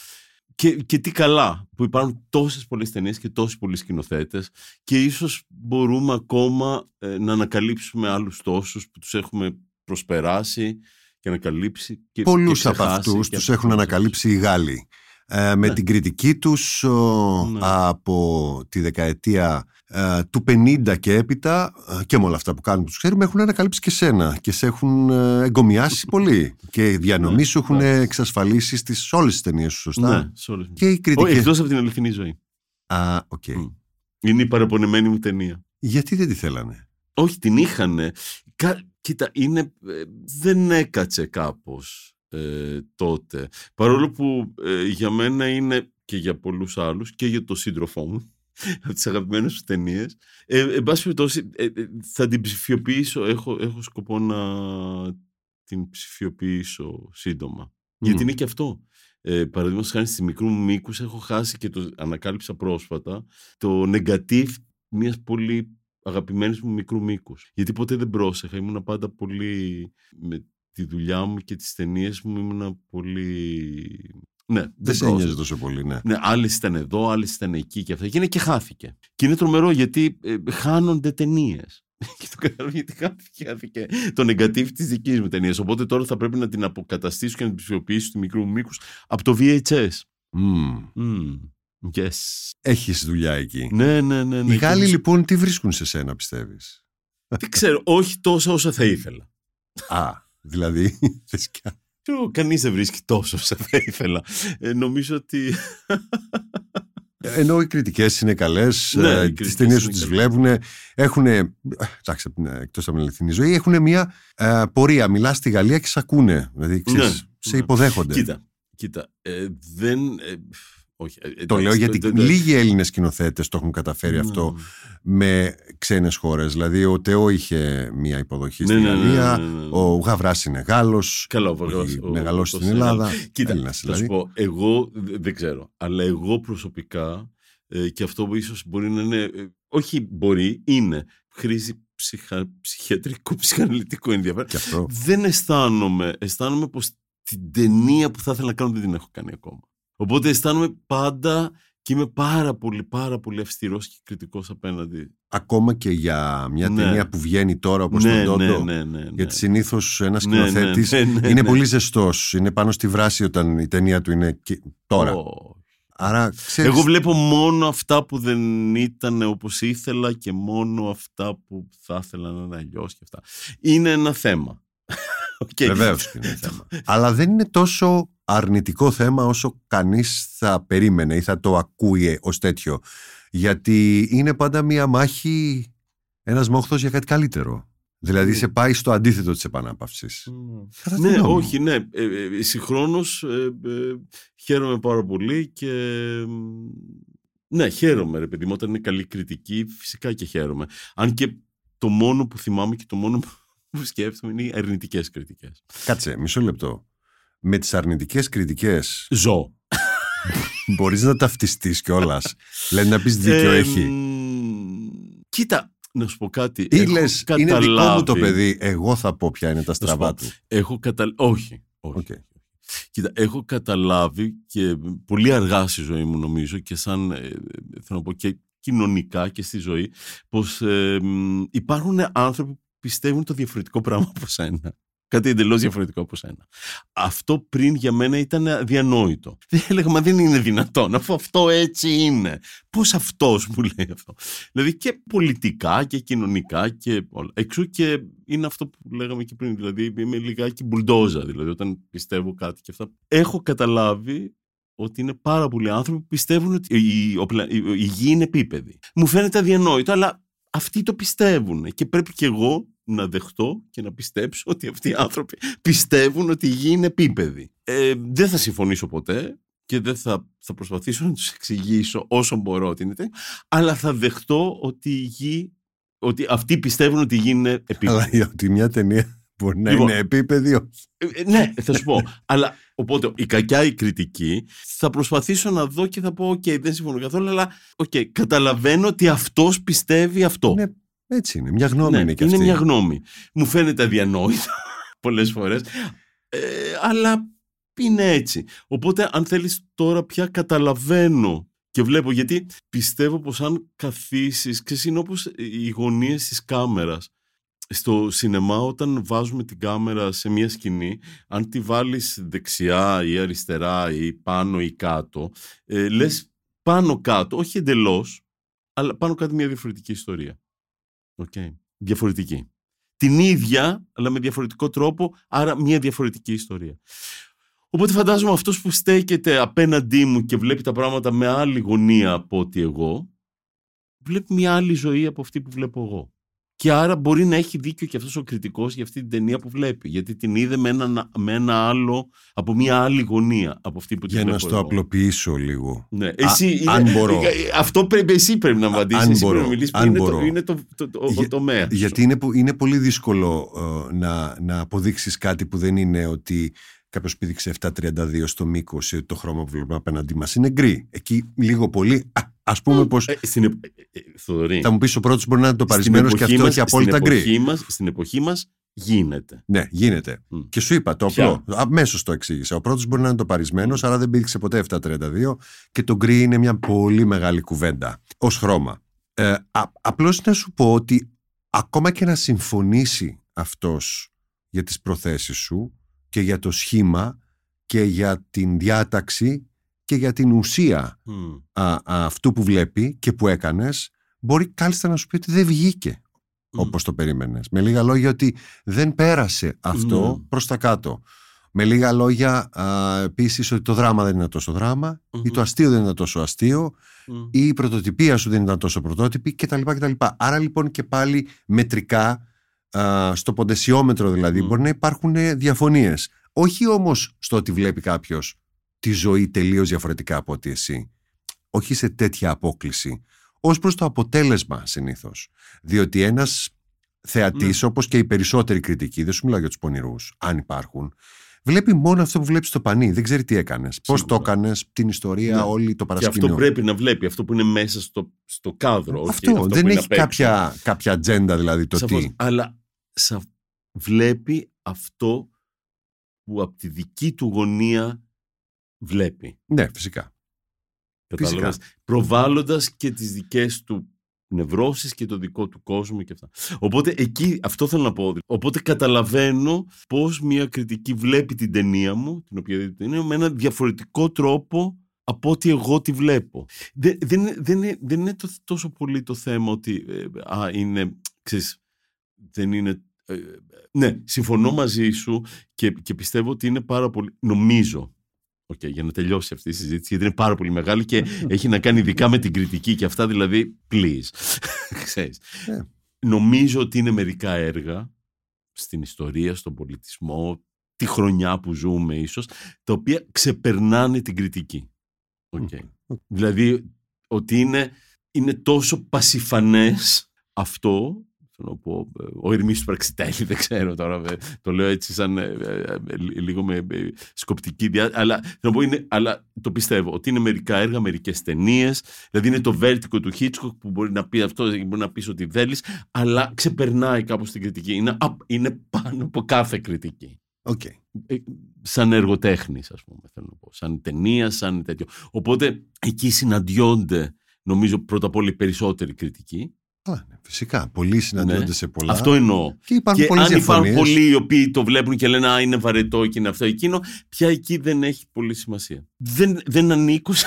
Και τι καλά που υπάρχουν τόσες πολλές ταινίες και τόσοι πολλοί σκηνοθέτες, και ίσως μπορούμε ακόμα να ανακαλύψουμε άλλους τόσους που τους έχουμε προσπεράσει και ανακαλύψει. Πολλούς από αυτούς τους έχουν ανακαλύψει οι Γάλλοι. Με την κριτική τους από τη δεκαετία του 50 και έπειτα, και με όλα αυτά που κάνουν που τους ξέρουμε, έχουν ανακαλύψει και σένα και σε έχουν εγκομιάσει πολύ. Και οι διανομής σου έχουν εξασφαλίσει στις όλες τις ταινίες σου, σωστά. Ναι, σε όλες. Και οι κριτικές. Εκτός από την αληθινή ζωή. Α, οκ. Okay. Είναι η παραπονεμένη μου ταινία. Γιατί δεν τη θέλανε? Όχι, την είχανε. Κοίτα, είναι, δεν έκατσε κάπως τότε. Παρόλο που για μένα είναι, και για πολλούς άλλους, και για τον σύντροφό μου, από τις αγαπημένες μου ταινίες. Εν πάση περιπτώσει, θα την ψηφιοποιήσω. Έχω σκοπό να την ψηφιοποιήσω σύντομα. Γιατί είναι και αυτό. Παραδείγματος χάρη, στη μικρού μου μήκους έχω χάσει, και το ανακάλυψα πρόσφατα, το negative μιας πολύ αγαπημένης μου μικρού μήκους. Γιατί ποτέ δεν πρόσεχα. Ήμουνα πάντα πολύ, με τη δουλειά μου και τις ταινίες μου, ήμουνα πολύ... Ναι, δεν σε ένοιαζε τόσο πολύ, ναι. Ναι, άλλες ήταν εδώ, άλλες ήταν εκεί και αυτά. Και χάθηκε. Και είναι τρομερό, γιατί χάνονται ταινίες. Και το καταλαβαίνω γιατί χάθηκε το negative της δικής μου ταινίας. Οπότε τώρα θα πρέπει να την αποκαταστήσω και να την ψηφιοποιήσω του μικρού μου μήκους από το VHS. Yes. Έχεις δουλειά εκεί. Ναι. Οι Γάλλοι λοιπόν τι βρίσκουν σε σένα, πιστεύεις? Δεν ξέρω, όχι τόσο όσα θα ήθελα. Α, δηλαδή θες κι άλλο? Κανείς δεν βρίσκει τόσο όσο θα ήθελα. Νομίζω ότι... Ενώ οι κριτικές είναι καλές, ναι, τις ταινίες σου τις βλέπουν, έχουν, εντάξει, εκτός από την αληθινή ζωή, έχουν μια πορεία. Μιλάς στη Γαλλία και σε ακούνε, δηλαδή ξέρεις, ναι, σε υποδέχονται. Κοίτα, δεν... Όχι, το λέω γιατί λίγοι Έλληνες σκηνοθέτες το έχουν καταφέρει αυτό με ξένες χώρες. Δηλαδή ο Τεό είχε μια υποδοχή στην Γαλλία, ο Γαβράς είναι Γάλλος, μεγαλός στην Ελλάδα. Κοίτα, θα σου πω, εγώ δεν ξέρω, αλλά εγώ προσωπικά, και αυτό που ίσως μπορεί να είναι, όχι μπορεί, είναι χρήση ψυχιατρικού, ψυχαναλυτικού ενδιαφέρον. Δεν αισθάνομαι πως την ταινία που θα ήθελα να κάνω δεν την έχω κάνει ακόμα. Οπότε αισθάνομαι πάντα, και είμαι πάρα πολύ αυστηρός και κριτικός απέναντι. Ακόμα και για μια ταινία που βγαίνει τώρα, όπως τον Ντόντο. Ναι. Γιατί συνήθως ένας σκηνοθέτης είναι πολύ ζεστός. Είναι πάνω στη βράση όταν η ταινία του είναι τώρα. Άρα, ξέρεις... Εγώ βλέπω μόνο αυτά που δεν ήταν όπως ήθελα, και μόνο αυτά που θα ήθελα να είναι αλλιώς και αυτά. Είναι ένα θέμα. Βεβαίως είναι ένα θέμα. Αλλά δεν είναι τόσο αρνητικό θέμα όσο κανείς θα περίμενε ή θα το ακούει ως τέτοιο, γιατί είναι πάντα μία μάχη, ένας μόχθος για κάτι καλύτερο. Δηλαδή σε πάει στο αντίθετο της επανάπαυσης. Ναι, όχι, ναι. Συγχρόνως χαίρομαι πάρα πολύ και... Ναι, χαίρομαι, ρε παιδί μου, όταν είναι καλή κριτική, φυσικά και χαίρομαι. Αν και το μόνο που θυμάμαι και το μόνο που σκέφτομαι είναι οι αρνητικές κριτικές. Κάτσε, μισό λεπτό. Με τις αρνητικές κριτικές ζω. Μπορείς να ταυτιστείς κιόλας? Δηλαδή να πεις δίκιο έχει? Κοίτα, να σου πω κάτι. Ή λες, είναι δικό μου το παιδί, εγώ θα πω ποια είναι τα στραβά του? Έχω καταλάβει. Όχι. Okay. Κοίτα, έχω καταλάβει, και πολύ αργά στη ζωή μου νομίζω, και σαν, θέλω να πω, και κοινωνικά και στη ζωή, πως υπάρχουν άνθρωποι που πιστεύουν το διαφορετικό πράγμα από σένα. Κάτι εντελώς διαφορετικό από σένα. Αυτό πριν για μένα ήταν αδιανόητο. Έλεγα, μα δεν είναι δυνατόν, αφού αυτό έτσι είναι. Πώς αυτός μου λέει αυτό? Δηλαδή και πολιτικά και κοινωνικά και όλα. Εξού και είναι αυτό που λέγαμε και πριν. Δηλαδή είμαι λιγάκι μπουλντόζα. Δηλαδή όταν πιστεύω κάτι και αυτά. Έχω καταλάβει ότι είναι πάρα πολλοί άνθρωποι που πιστεύουν ότι η γη είναι επίπεδη. Μου φαίνεται αδιανόητο, αλλά αυτοί το πιστεύουν. Και πρέπει και εγώ να δεχτώ και να πιστέψω ότι αυτοί οι άνθρωποι πιστεύουν ότι η γη είναι επίπεδη. Δεν θα συμφωνήσω ποτέ και δεν θα προσπαθήσω να τους εξηγήσω όσο μπορώ ότι είναι τέτοιο, αλλά θα δεχτώ ότι ότι αυτοί πιστεύουν ότι η γη είναι επίπεδη. Αλλά ότι μια ταινία μπορεί να είναι επίπεδη, όχι. Ναι, θα σου πω. Αλλά οπότε η κακιά η κριτική θα προσπαθήσω να δω και θα πω «ΟΚ, δεν συμφωνώ καθόλου, αλλά οκ, καταλαβαίνω ότι αυτός πιστεύει αυτό». Ναι. Έτσι είναι, μια γνώμη είναι και αυτή. Είναι μια γνώμη. Μου φαίνεται αδιανόητο πολλές φορές, αλλά είναι έτσι. Οπότε αν θέλεις τώρα πια καταλαβαίνω και βλέπω, γιατί πιστεύω πως αν καθίσεις, ξέρεις, είναι όπως οι γωνίες της κάμερας. Στο σινεμά όταν βάζουμε την κάμερα σε μια σκηνή, αν τη βάλεις δεξιά ή αριστερά ή πάνω ή κάτω, λες πάνω κάτω, όχι εντελώς, αλλά πάνω κάτω μια διαφορετική ιστορία. Okay. Διαφορετική. Την ίδια, αλλά με διαφορετικό τρόπο, άρα μια διαφορετική ιστορία. Οπότε φαντάζομαι αυτός που στέκεται απέναντί μου και βλέπει τα πράγματα με άλλη γωνία από ότι εγώ, βλέπει μια άλλη ζωή από αυτή που βλέπω εγώ. Και άρα μπορεί να έχει δίκιο και αυτός ο κριτικός για αυτή την ταινία που βλέπει. Γιατί την είδε με ένα άλλο, από μια άλλη γωνία από αυτή που την βλέπω. Για να στο απλοποιήσω λίγο. Ναι. Αν μπορώ. Αυτό πρέπει, εσύ πρέπει να απαντήσεις. Πρέπει να μιλήσεις. Είναι το τομέα. Γιατί είναι πολύ δύσκολο να αποδείξεις κάτι που δεν είναι ότι κάποιος πήδηξε 7.32 στο μήκος, το χρώμα που βλέπουμε απέναντί μας είναι γκρι. Εκεί λίγο πολύ. Ας πούμε πως. Θα μου πεις ο πρώτος μπορεί να είναι το παρισμένος και αυτό έχει απόλυτα γκρι. Στην εποχή μας γίνεται. Ναι, γίνεται. Mm. Και σου είπα το απλό. Αμέσως το εξήγησα. Ο πρώτος μπορεί να είναι το παρισμένος, άρα δεν πήδηξε ποτέ 7.32 και το γκρι είναι μια πολύ μεγάλη κουβέντα ως χρώμα. Απλώς να σου πω ότι ακόμα και να συμφωνήσει αυτός για τις προθέσεις σου και για το σχήμα και για την διάταξη και για την ουσία αυτού που βλέπει και που έκανες, μπορεί κάλλιστα να σου πει ότι δεν βγήκε όπως το περίμενες. Με λίγα λόγια ότι δεν πέρασε αυτό προς τα κάτω. Με λίγα λόγια επίσης ότι το δράμα δεν ήταν τόσο δράμα, ή το αστείο δεν ήταν τόσο αστείο, ή η πρωτοτυπία σου δεν ήταν τόσο πρωτότυπη κτλ. Άρα λοιπόν και πάλι μετρικά, στο ποντεσιόμετρο δηλαδή, μπορεί να υπάρχουν διαφωνίες. Όχι όμως στο ότι βλέπει κάποιος τη ζωή τελείως διαφορετικά από ότι εσύ. Όχι σε τέτοια απόκλιση. Ως προς το αποτέλεσμα συνήθως. Διότι ένας θεατής, όπως και οι περισσότεροι κριτικοί, δεν σου μιλάω για τους πονηρούς, αν υπάρχουν, βλέπει μόνο αυτό που βλέπει στο πανί. Δεν ξέρει τι έκανες, πώς το έκανες, την ιστορία, όλη το παρασκήνιο. Και αυτό πρέπει να βλέπει, αυτό που είναι μέσα στο κάδρο. Αυτό δεν έχει κάποια ατζέντα δηλαδή το σαφώς, τι. Αλλά βλέπει αυτό που από τη δική του γωνία βλέπει. Ναι, φυσικά. Κατάλαβες. Προβάλλοντας και τις δικές του νευρώσεις και το δικό του κόσμο και αυτά. Οπότε εκεί, αυτό θέλω να πω. Οπότε καταλαβαίνω πώς μια κριτική βλέπει την ταινία μου, την οποία δείτε την ταινία μου, με ένα διαφορετικό τρόπο από ό,τι εγώ τη βλέπω. Δεν είναι τόσο πολύ το θέμα ότι είναι, ξέρεις, δεν είναι. Ναι, συμφωνώ μαζί σου και πιστεύω ότι είναι πάρα πολύ. Νομίζω. Okay, για να τελειώσει αυτή η συζήτηση, γιατί είναι πάρα πολύ μεγάλη και έχει να κάνει ειδικά με την κριτική και αυτά, δηλαδή, please. Ξέρεις. Yeah. Νομίζω ότι είναι μερικά έργα στην ιστορία, στον πολιτισμό, τη χρονιά που ζούμε ίσως, τα οποία ξεπερνάνε την κριτική. Okay. Δηλαδή, ότι είναι τόσο πασιφανές αυτό. Πω, ο Ερμής του Πραξιτέλη, δεν ξέρω τώρα, το λέω έτσι σαν λίγο με σκοπτική διάθεση, αλλά, αλλά το πιστεύω ότι είναι μερικά έργα, μερικές ταινίες, δηλαδή είναι το βέρτικο του Χίτσκοκ που μπορεί να πει αυτό, μπορεί να πει ότι θέλεις, αλλά ξεπερνάει κάπως την κριτική, είναι πάνω από κάθε κριτική. Okay. Σαν εργοτέχνης, ας πούμε, θέλω να πω, σαν ταινία, σαν τέτοιο. Οπότε εκεί συναντιόνται, νομίζω, πρώτα απ' όλα οι περισσότεροι κριτικοί. Φυσικά, πολλοί συναντιόνται σε πολλά. Αυτό εννοώ. Και αν υπάρχουν πολλοί οι οποίοι το βλέπουν και λένε είναι βαρετό και είναι αυτό εκείνο, πια εκεί δεν έχει πολύ σημασία. Δεν ανήκω σε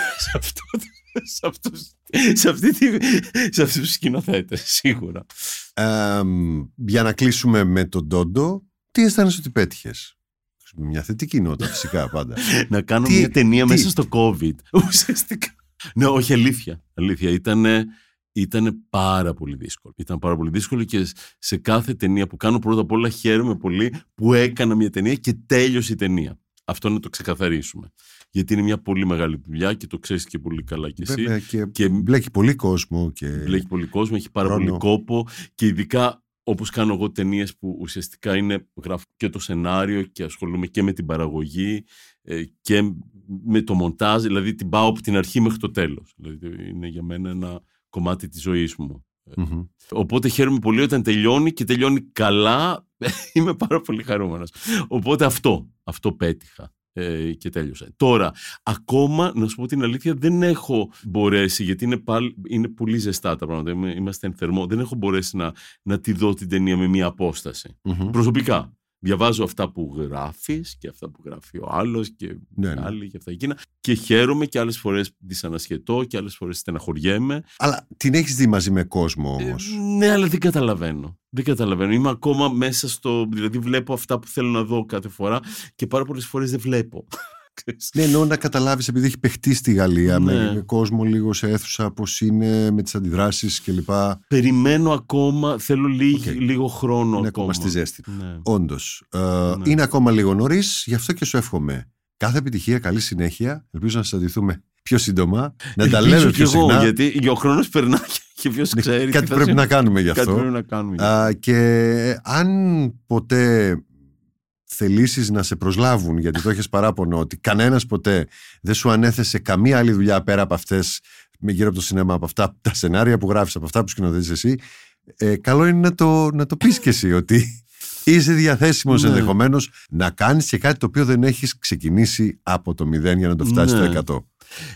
αυτούς τους σκηνοθέτες, σίγουρα. Για να κλείσουμε με τον Ντόντο, τι αισθάνεσαι ότι πέτυχες? Μια θετική νότα, φυσικά, πάντα. Να κάνω μια ταινία μέσα στο COVID, ουσιαστικά. Ναι, όχι, αλήθεια. Αλήθεια, ήταν πάρα πολύ δύσκολο. Ήταν πάρα πολύ δύσκολο και σε κάθε ταινία που κάνω, πρώτα απ' όλα χαίρομαι πολύ που έκανα μια ταινία και τέλειωσε η ταινία. Αυτό να το ξεκαθαρίσουμε. Γιατί είναι μια πολύ μεγάλη δουλειά και το ξέρεις και πολύ καλά κι εσύ. Βέβαια, και μπλέκει πολύ κόσμο. Μπλέκει πολύ κόσμο, έχει πάρα πολύ κόπο και ειδικά όπως κάνω εγώ ταινίες που ουσιαστικά γράφω και το σενάριο και ασχολούμαι και με την παραγωγή και με το μοντάζ. Δηλαδή την πάω από την αρχή μέχρι το τέλος. Δηλαδή είναι για μένα ένα κομμάτι της ζωής μου. Οπότε χαίρομαι πολύ όταν τελειώνει και τελειώνει καλά. Είμαι πάρα πολύ χαρούμενος. Οπότε αυτό πέτυχα και τέλειωσε. Τώρα, ακόμα να σου πω την αλήθεια, δεν έχω μπορέσει, γιατί είναι πολύ ζεστά τα πράγματα. Είμαστε εν θερμό. Δεν έχω μπορέσει να τη δω την ταινία με μια απόσταση. Προσωπικά. διαβάζω αυτά που γράφεις και αυτά που γράφει ο άλλος και άλλοι και αυτά εκείνα. Και χαίρομαι και άλλες φορές τις ανασχετώ και άλλες φορές στεναχωριέμαι. Αλλά την έχεις δει μαζί με κόσμο όμως. Ναι, αλλά δεν καταλαβαίνω. Δεν καταλαβαίνω. Είμαι ακόμα μέσα στο. Δηλαδή, βλέπω αυτά που θέλω να δω κάθε φορά και πάρα πολλές φορές δεν βλέπω. Ναι, εννοώ να καταλάβεις, επειδή έχει παιχτεί στη Γαλλία με κόσμο λίγο σε αίθουσα, πώς είναι με τις αντιδράσεις κλπ. Περιμένω ακόμα, θέλω λίγο χρόνο ακόμα. Είναι ακόμα στη ζέστη. Ναι. Όντως. Είναι ακόμα λίγο νωρίς, γι' αυτό και σου εύχομαι κάθε επιτυχία, καλή συνέχεια. Ελπίζω να συναντηθούμε πιο σύντομα. Να τα λέμε πιο συχνά. Γιατί ο χρόνος περνάει και ποιος ξέρει. Κάτι πρέπει να κάνουμε γι' αυτό. Και αν ποτέ θελήσεις να σε προσλάβουν, γιατί το έχεις παράπονο ότι κανένας ποτέ δεν σου ανέθεσε καμία άλλη δουλειά πέρα από αυτές, γύρω από το σινέμα, από αυτά τα σενάρια που γράφεις, από αυτά που σκηνοθέτεις εσύ, καλό είναι να το πεις και εσύ ότι είσαι διαθέσιμος ενδεχομένως να κάνεις και κάτι το οποίο δεν έχεις ξεκινήσει από το 0 για να το φτάσεις στο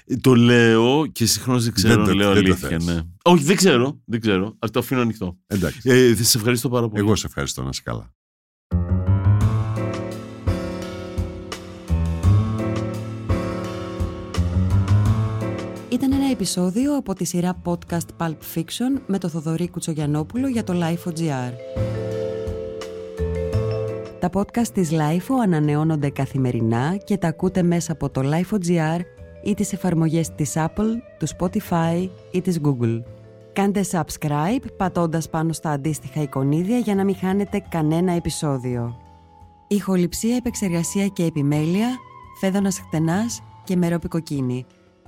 100. Το λέω και συγχρόνως δεν ξέρω να λέω αλήθεια. Ναι. Όχι, δεν ξέρω. Αυτό αφήνω ανοιχτό. Σε ευχαριστώ πάρα πολύ. Εγώ σε ευχαριστώ, να είσαι καλά. Ήταν ένα επεισόδιο από τη σειρά podcast Pulp Fiction με το Θοδωρή Κουτσογιαννόπουλο για το LIFO GR. Τα podcast της LIFO ανανεώνονται καθημερινά και τα ακούτε μέσα από το LIFO GR ή τις εφαρμογές της Apple, του Spotify ή της Google. Κάντε subscribe πατώντας πάνω στα αντίστοιχα εικονίδια για να μην χάνετε κανένα επεισόδιο. Ηχοληψία, επεξεργασία και επιμέλεια, Φέδωνας Χτενάς και Μερόπη Κοκκίνη.